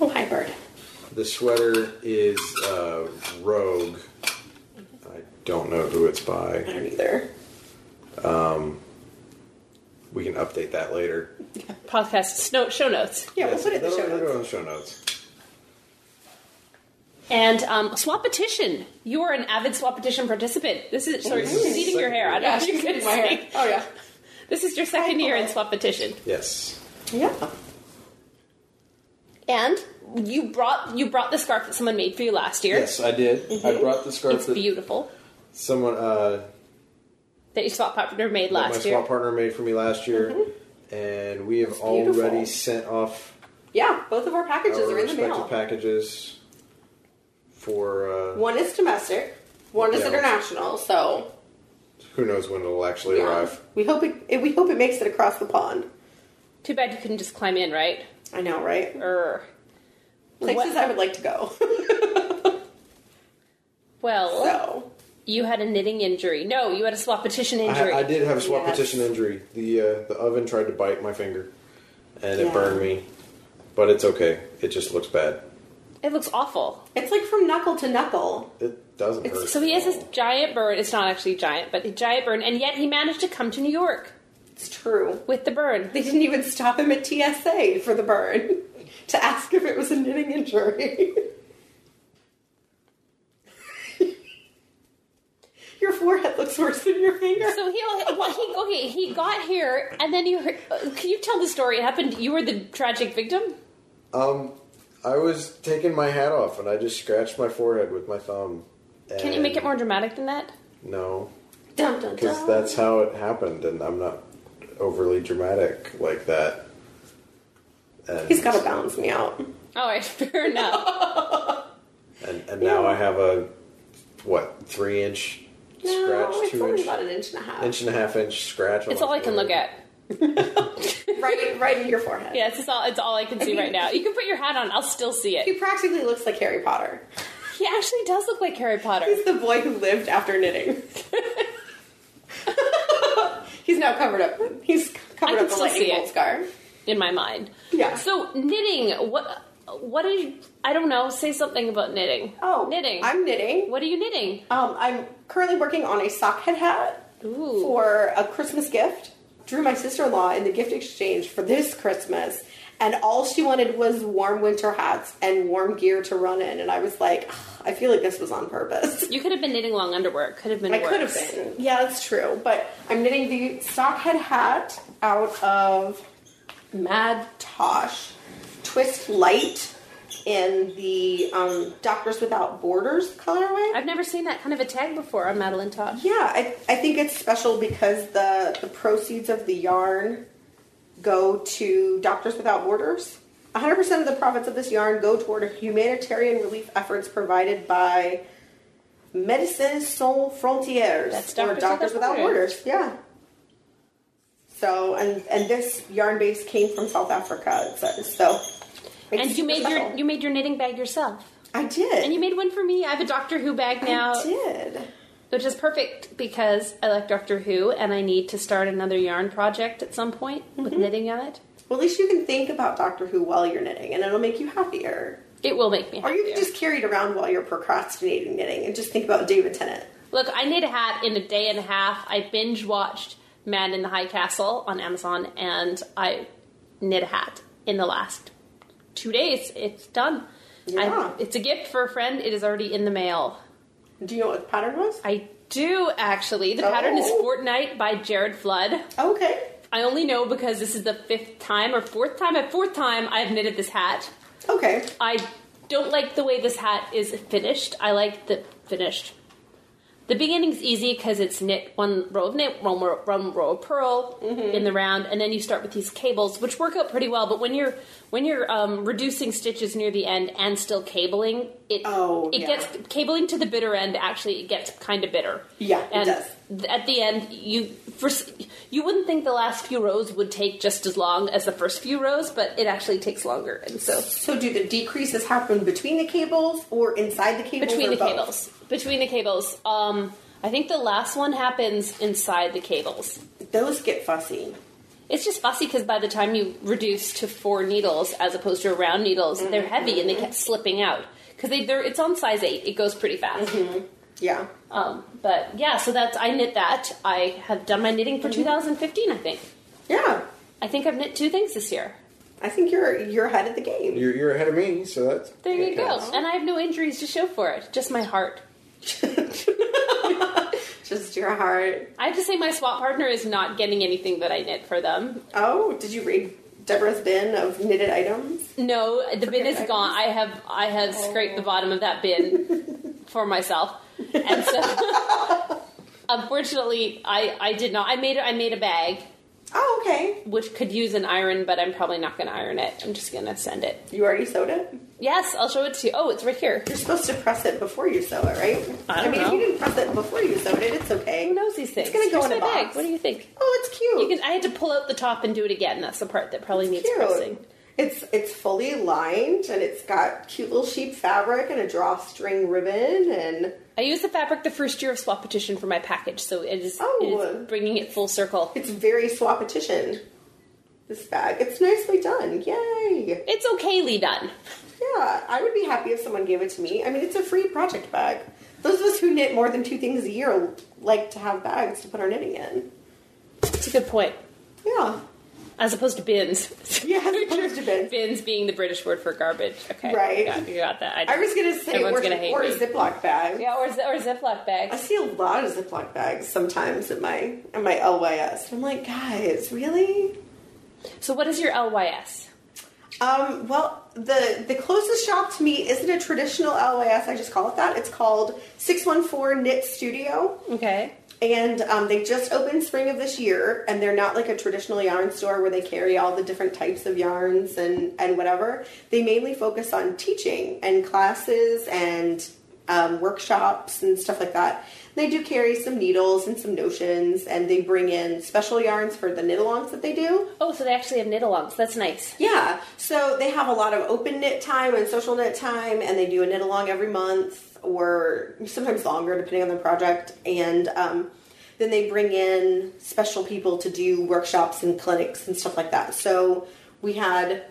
Oh, hi, bird. The sweater is Rogue. I don't know who it's by. I don't either. We can update that later. Yeah. Podcast show notes. Yeah, yes, we'll put it in the show notes. We'll put it in the show notes. And Swapetition. You are an avid Swapetition participant. This is eating your hair. I don't know if you can see. Oh, yeah. This is your second year in Swapetition. Yes. Yeah. And... You brought the scarf that someone made for you last year. Yes, I did. Mm-hmm. I brought the scarf. It's beautiful. Someone that your swap partner made last year. My swap partner made for me last year, mm-hmm. and we have already sent off. Yeah, both of our packages are in the mail. Respective packages for one is domestic, one is international. So who knows when it'll actually arrive? We hope it makes it across the pond. Too bad you couldn't just climb in, right? I know, right? Places I would like to go. Well, so. You had a knitting injury. No, you had a Swapetition injury. I did have a Swapetition injury. The oven tried to bite my finger, and it burned me. But it's okay. It just looks bad. It looks awful. It's like from knuckle to knuckle. It doesn't hurt. So he has this giant burn. It's not actually giant, but a giant burn. And yet he managed to come to New York. It's true. With the burn. They didn't even stop him at TSA for the burn. To ask if it was a knitting injury. Your forehead looks worse than your finger. So he got here, and then you heard, can you tell the story? It happened. You were the tragic victim. I was taking my hat off, and I just scratched my forehead with my thumb. Can you make it more dramatic than that? No, because that's how it happened, and I'm not overly dramatic like that. He's got to balance me out. All right, fair enough. And now I have a, what, 3-inch scratch? No, it's only about an inch and a half scratch. It's all I can look at. right in your forehead. Yeah, it's all I can see right now. You can put your hat on, I'll still see it. He practically looks like Harry Potter. He actually does look like Harry Potter. He's the boy who lived after knitting. He's now covered up. He's covered up the lightning bolt scar. In my mind. Yeah. So knitting, what are you, I don't know, say something about knitting. Oh. Knitting. I'm knitting. What are you knitting? I'm currently working on a sockhead hat. Ooh. For a Christmas gift. Drew my sister-in-law in the gift exchange for this Christmas, and all she wanted was warm winter hats and warm gear to run in, and I was like, oh, I feel like this was on purpose. You could have been knitting long underwear. Could have been worse. I could have been. Yeah, that's true. But I'm knitting the sockhead hat out of Mad Tosh Twist Light in the Doctors Without Borders colorway. I've never seen that kind of a tag before on Madeline Tosh. Yeah, I think it's special because the proceeds of the yarn go to Doctors Without Borders. 100% of the profits of this yarn go toward humanitarian relief efforts provided by Médecins Sans Frontières. That's Doctors Without Borders. Yeah. So, and this yarn base came from South Africa, it says, so... And you made your knitting bag yourself. I did. And you made one for me. I have a Doctor Who bag now. I did. Which is perfect because I like Doctor Who and I need to start another yarn project at some point with knitting on it. Well, at least you can think about Doctor Who while you're knitting and it'll make you happier. It will make me happier. Or you can just carry it around while you're procrastinating knitting and just think about David Tennant. Look, I knit a hat in a day and a half. I binge watched Man in the High Castle on Amazon and I knit a hat in the last 2 days. It's done. Yeah. It's a gift for a friend. It is already in the mail. Do you know what the pattern was? I do, actually. The pattern is Fortnite by Jared Flood. Okay. I only know because this is the fourth time I've knitted this hat. Okay. I don't like the way this hat is finished. I like the finished. The beginning's easy because it's knit, one row of purl in the round, and then you start with these cables, which work out pretty well. But when you're reducing stitches near the end and still cabling, it gets cabling to the bitter end. Actually, it gets kind of bitter. Yeah, and it does. At the end, you wouldn't think the last few rows would take just as long as the first few rows, but it actually takes longer. And so do the decreases happen between the cables or inside the cables? Between the cables. I think the last one happens inside the cables. Those get fussy. It's just fussy because by the time you reduce to 4 needles as opposed to round needles, they're heavy and they kept slipping out. Because it's on size 8. It goes pretty fast. Mm-hmm. Yeah. But yeah, so I knit that. I have done my knitting for 2015, I think. Yeah. I think I've knit 2 things this year. I think you're ahead of the game. You're ahead of me, so that's... There you go. Counts. And I have no injuries to show for it. Just my heart. Just your heart. I have to say my swap partner is not getting anything that I knit for them. Oh, did you read Deborah's bin of knitted items? No, the bin is gone. I have scraped the bottom of that bin for myself. And so unfortunately I did not. I made a bag. Oh, okay. Which could use an iron, but I'm probably not going to iron it. I'm just going to send it. You already sewed it? Yes, I'll show it to you. Oh, it's right here. You're supposed to press it before you sew it, right? I mean, if you didn't press it before you sewed it, it's okay. Who knows these things? It's going to go in a box. Bag. What do you think? Oh, it's cute. I had to pull out the top and do it again. That's the part that probably needs pressing. It's fully lined, and it's got cute little sheep fabric and a drawstring ribbon, and... I used the fabric the first year of Swapetition for my package, so it is bringing it full circle. It's very Swapetition, this bag. It's nicely done. Yay! It's okayly done. Yeah, I would be happy if someone gave it to me. I mean, it's a free project bag. Those of us who knit more than 2 things a year like to have bags to put our knitting in. That's a good point. Yeah. As opposed to bins. Yeah, as opposed to bins. Bins being the British word for garbage. Okay. Right. You got that. I was going to say, or a Ziploc bag. Yeah, or Ziploc bags. I see a lot of Ziploc bags sometimes at my LYS. I'm like, guys, really? So what is your LYS? Well, the closest shop to me isn't a traditional LYS. I just call it that. It's called 614 Knit Studio. Okay. And they just opened spring of this year, and they're not like a traditional yarn store where they carry all the different types of yarns and whatever. They mainly focus on teaching and classes and workshops and stuff like that. They do carry some needles and some notions, and they bring in special yarns for the knit-alongs that they do. Oh, so they actually have knit-alongs. That's nice. Yeah. So they have a lot of open knit time and social knit time, and they do a knit-along every month or sometimes longer depending on the project. And then they bring in special people to do workshops and clinics and stuff like that. So we had...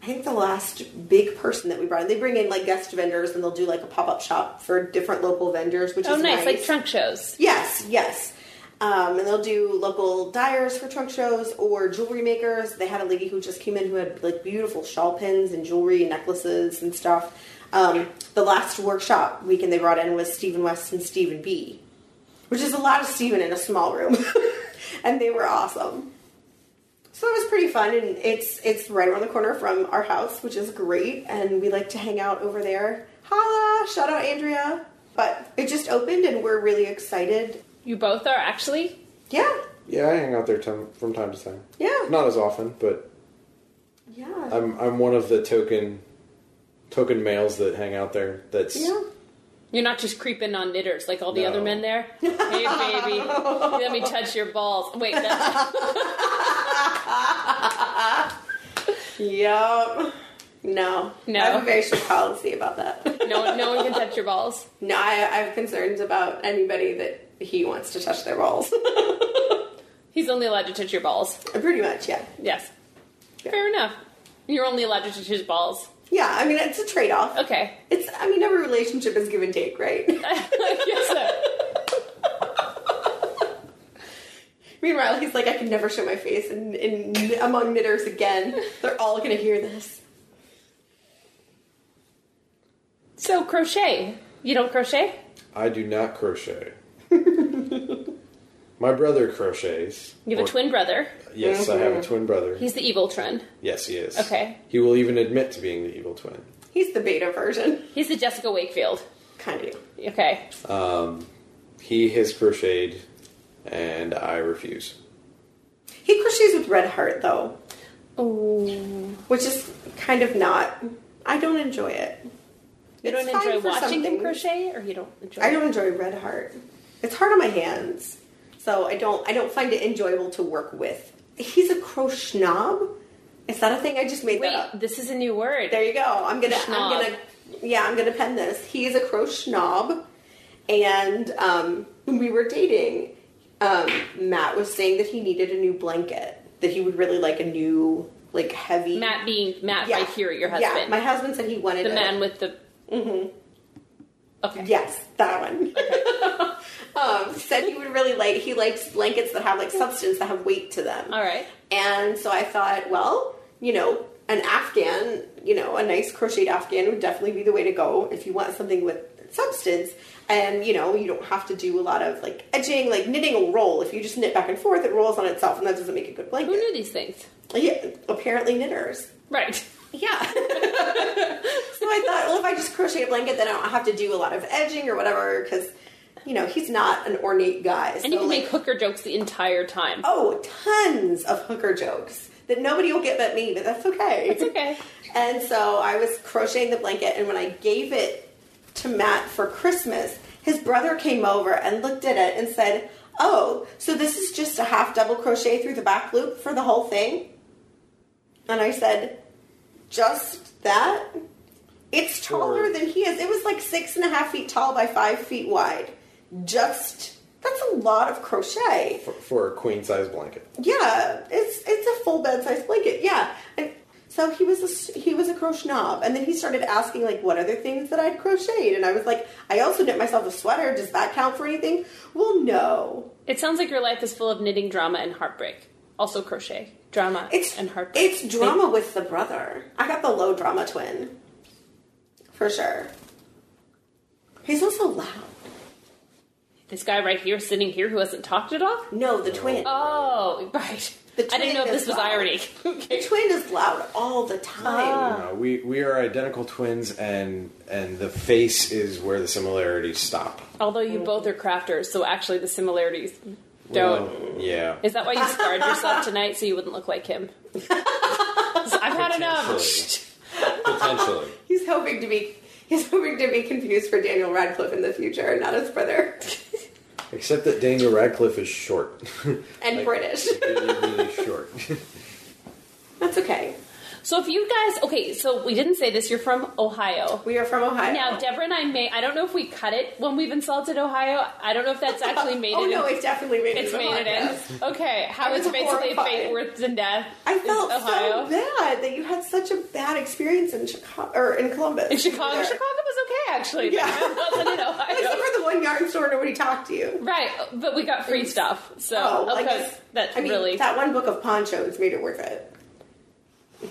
I think the last big person that we brought in, they bring in like guest vendors and they'll do like a pop-up shop for different local vendors, which is nice. Like trunk shows. Yes, yes. And they'll do local dyers for trunk shows or jewelry makers. They had a lady who just came in who had like beautiful shawl pins and jewelry and necklaces and stuff. The last workshop weekend they brought in was Stephen West and Stephen B, which is a lot of Stephen in a small room. And they were awesome. So it was pretty fun, and it's right around the corner from our house, which is great, and we like to hang out over there. Holla! Shout out, Andrea. But it just opened, and we're really excited. You both are, actually? Yeah. Yeah, I hang out there from time to time. Yeah. Not as often, but yeah. I'm one of the token males that hang out there. That's... Yeah. You're not just creeping on knitters like all the other men there? Hey, baby, let me touch your balls. Wait, no. Yup. No. I have a very strict policy about that. No one can touch your balls? No, I have concerns about anybody that he wants to touch their balls. He's only allowed to touch your balls. Pretty much, yeah. Yes. Yeah. Fair enough. You're only allowed to touch his balls. Yeah, I mean, it's a trade-off. Okay. Every relationship is give and take, right? I guess so. Meanwhile, he's like, I can never show my face in among knitters again. They're all going to hear this. So, crochet. You don't crochet? I do not crochet. My brother crochets. You have a twin brother? Yes, mm-hmm. I have a twin brother. He's the evil twin. Yes, he is. Okay. He will even admit to being the evil twin. He's the beta version. He's the Jessica Wakefield. Kind of. Okay. He has crocheted, and I refuse. He crochets with red heart, though. Ooh. Which is kind of not... I don't enjoy it. You don't enjoy watching him crochet, or you don't enjoy... I don't enjoy red heart. It's hard on my hands. So I don't find it enjoyable to work with. He's a crochnob. Is that a thing? I just made that up. Wait, this is a new word. There you go. I'm gonna pen this. He's a crochnob, and when we were dating, Matt was saying that he needed a new blanket. That he would really like a new, like heavy. Matt being Matt, yeah. Right here, your husband. Yeah, my husband said he wanted man with the. Mm-hmm. Okay. Yes, that one. Okay. Said he would really like, he likes blankets that have like substance, that have weight to them. All right. And so I thought, well, an Afghan, a nice crocheted Afghan would definitely be the way to go if you want something with substance. And, you don't have to do a lot of like edging, like knitting will roll. If you just knit back and forth, it rolls on itself, and that doesn't make a good blanket. Who knew these things? Yeah, apparently knitters. Right. Yeah. So I thought, well, if I just crochet a blanket, then I don't have to do a lot of edging or whatever, because, he's not an ornate guy. And so, you can make hooker jokes the entire time. Oh, tons of hooker jokes that nobody will get but me, but that's okay. It's okay. And so I was crocheting the blanket, and when I gave it to Matt for Christmas, his brother came over and looked at it and said, oh, so this is just a half double crochet through the back loop for the whole thing? And I said... Just that? It's taller than he is. It was like 6.5 feet tall by 5 feet wide. That's a lot of crochet. For a queen-size blanket. Yeah, it's a full bed-size blanket, yeah. And so he was a crochnob, and then he started asking, like, what other things that I'd crocheted, and I was like, I also knit myself a sweater. Does that count for anything? Well, no. It sounds like your life is full of knitting, drama, and heartbreak. Also crochet. Drama and heartbreak. It's drama with the brother. I got the low drama twin. For sure. He's also loud. This guy right here, sitting here, who hasn't talked at all? No, the twin. Oh, right. I didn't know if this was irony. Okay. The twin is loud all the time. No, we are identical twins, and the face is where the similarities stop. Although you both are crafters, so actually the similarities don't. Well, yeah. Is that why you scarred yourself tonight so you wouldn't look like him? I've had enough. Potentially. He's hoping to be confused for Daniel Radcliffe in the future, not his brother. Except that Daniel Radcliffe is short. And like, British. Really, really short. That's okay. So if you guys... Okay, so we didn't say this. You're from Ohio. We are from Ohio. Now, Deborah and I may... I don't know if we cut it when we've insulted Ohio. I don't know if that's actually made it in. Oh, no, it's definitely made it in. It's made it in. Okay, how it's basically fate, worse than death. I felt Ohio. So bad that you had such a bad experience in Chicago... Or in Columbus. In Chicago. There. Chicago was okay, actually. Yeah. I wasn't in Ohio. Except for the one yarn store nobody talked to you. Right, but we got free stuff. So, of course, that's really... That one book of ponchos made it worth it.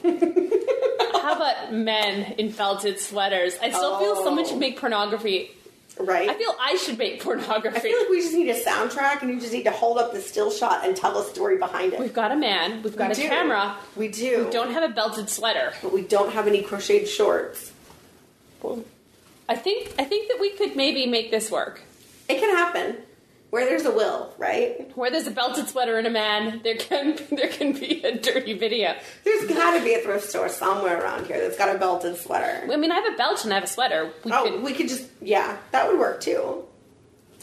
How about men in felted sweaters? I still feel someone should make pornography. Right? I feel I should make pornography. I feel like we just need a soundtrack, and you just need to hold up the still shot and tell a story behind it. We've got a man. We've got a camera. We do. We don't have a belted sweater. But we don't have any crocheted shorts. Well, I think that we could maybe make this work. It can happen. Where there's a will, right? Where there's a belted sweater and a man, there can be a dirty video. There's got to be a thrift store somewhere around here that's got a belted sweater. I mean, I have a belt and I have a sweater. We could that would work too.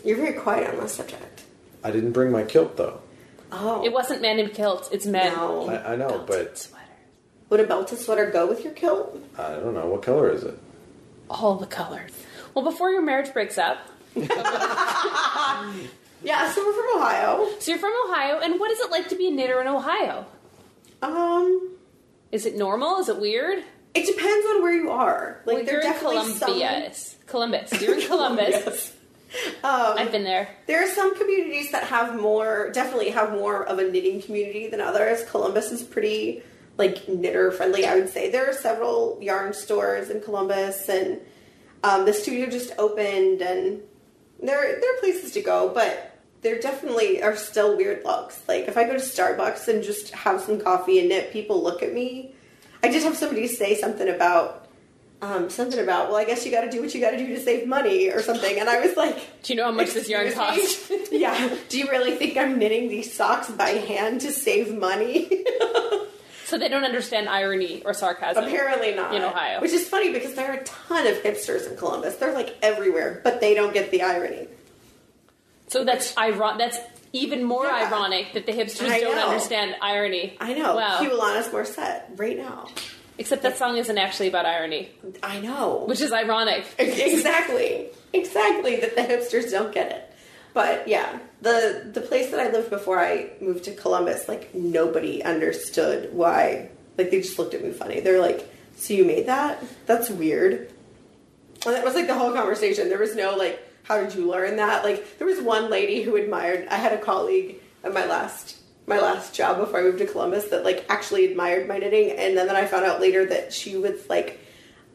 You're very quiet on this subject. I didn't bring my kilt though. Oh, it wasn't men in kilts; it's men. No. I know, but sweater. Would a belted sweater go with your kilt? I don't know. What color is it? All the colors. Well, before your marriage breaks up. Yeah, so we're from Ohio. So you're from Ohio, and what is it like to be a knitter in Ohio? Is it normal? Is it weird? It depends on where you are. Like, well, Columbus. You're in Columbus. Yes. I've been there. There are some communities that have more of a knitting community than others. Columbus is pretty like knitter friendly, I would say. There are several yarn stores in Columbus, and the studio just opened, and There are places to go, but there definitely are still weird looks. Like, if I go to Starbucks and just have some coffee and knit, people look at me. I did have somebody say something about, well, I guess you got to do what you got to do to save money or something. And I was like... Do you know how much this yarn costs? Yeah. Do you really think I'm knitting these socks by hand to save money? So they don't understand irony or sarcasm. Apparently not. In Ohio. Which is funny because there are a ton of hipsters in Columbus. They're like everywhere, but they don't get the irony. So that's ironic. That's even more ironic that the hipsters don't understand irony. I know. Wow. Cue Alanis Morissette right now. Except that song isn't actually about irony. I know. Which is ironic. Exactly. Exactly, that the hipsters don't get it. But yeah, the place that I lived before I moved to Columbus, like, nobody understood why. Like, they just looked at me funny. They were like, so you made that? That's weird. And that was like the whole conversation. There was no like, how did you learn that? Like, there was one lady who admired, I had a colleague at my last job before I moved to Columbus that like actually admired my knitting. And then I found out later that she was like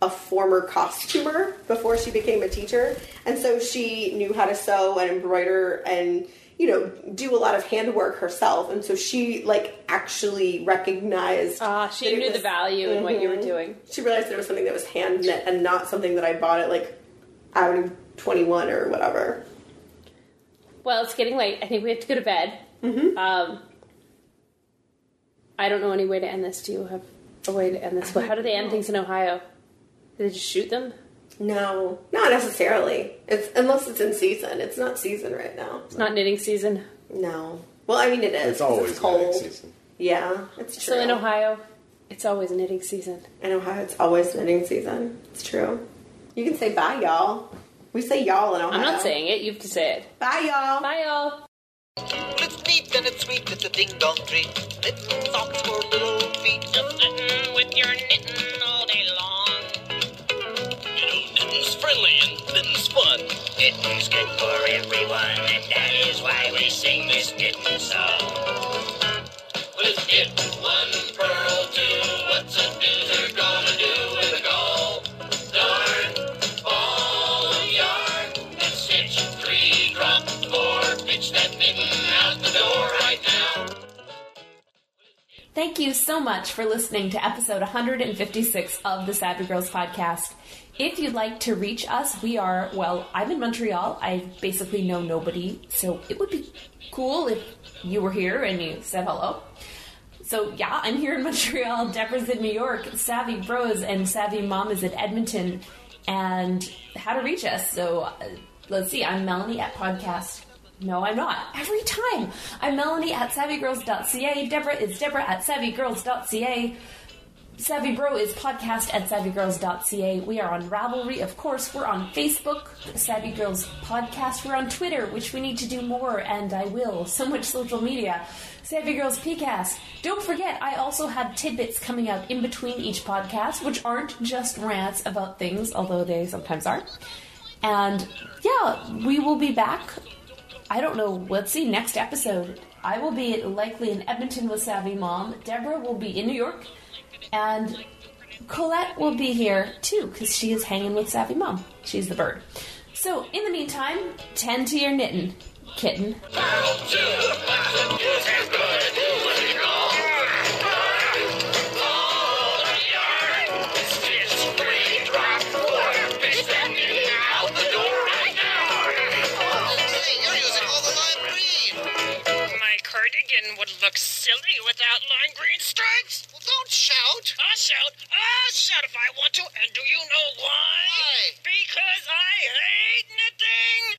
a former costumer before she became a teacher. And so she knew how to sew and embroider and, you know, do a lot of handwork herself. And so she, like, actually recognized... she knew the value in what you were doing. She realized it was something that was hand knit and not something that I bought at, like, out of 21 or whatever. Well, it's getting late. I think we have to go to bed. Mm-hmm. I don't know any way to end this. Do you have a way to end this? How do they end things in Ohio? Did they just shoot them? No, not necessarily. Unless it's in season. It's not season right now. It's not knitting season? No. Well, I mean, it is. It's always it's cold. Knitting season. Yeah, it's true. So in Ohio, it's always knitting season. In Ohio, it's always knitting season. It's true. You can say bye, y'all. We say y'all in Ohio. I'm not saying it. You have to say it. Bye, y'all. Bye, y'all. It's neat and it's sweet. It's a ding-dong treat. Knitting socks for little feet. Just knitting with your knitting all day long. Friendly and knitting's fun. Knitting's good for everyone, and that is why we sing this knitting song. Well, it's knit one, purl two. What's a knitter's gonna do with a gall? Darn, ball of yarn, and stitch three, drop four, pitch that knitting out the door right now. Thank you so much for listening to episode 156 of the Savvy Girls podcast. If you'd like to reach us, I'm in Montreal. I basically know nobody, so it would be cool if you were here and you said hello. So yeah, I'm here in Montreal, Deborah's in New York, Savvy Bros and Savvy Mom is in Edmonton, and how to reach us. So let's see, I'm Melanie at podcast. No, I'm not. Every time. I'm Melanie at SavvyGirls.ca. Deborah is Deborah at SavvyGirls.ca. Savvy Bro is podcast at SavvyGirls.ca. We are on Ravelry, of course. We're on Facebook, Savvy Girls Podcast. We're on Twitter, which we need to do more, and I will. So much social media. Savvy Girls PCast. Don't forget, I also have tidbits coming out in between each podcast, which aren't just rants about things, although they sometimes are. And yeah, we will be back. I don't know. Let's see. Next episode, I will be likely in Edmonton with Savvy Mom. Deborah will be in New York. And Colette will be here, too, because she is hanging with Savvy Mom. She's the bird. So, in the meantime, tend to your knitting, kitten. Would look silly without lime green stripes. Well, don't shout. I'll shout. I'll shout if I want to. And do you know why? Why? Because I hate knitting.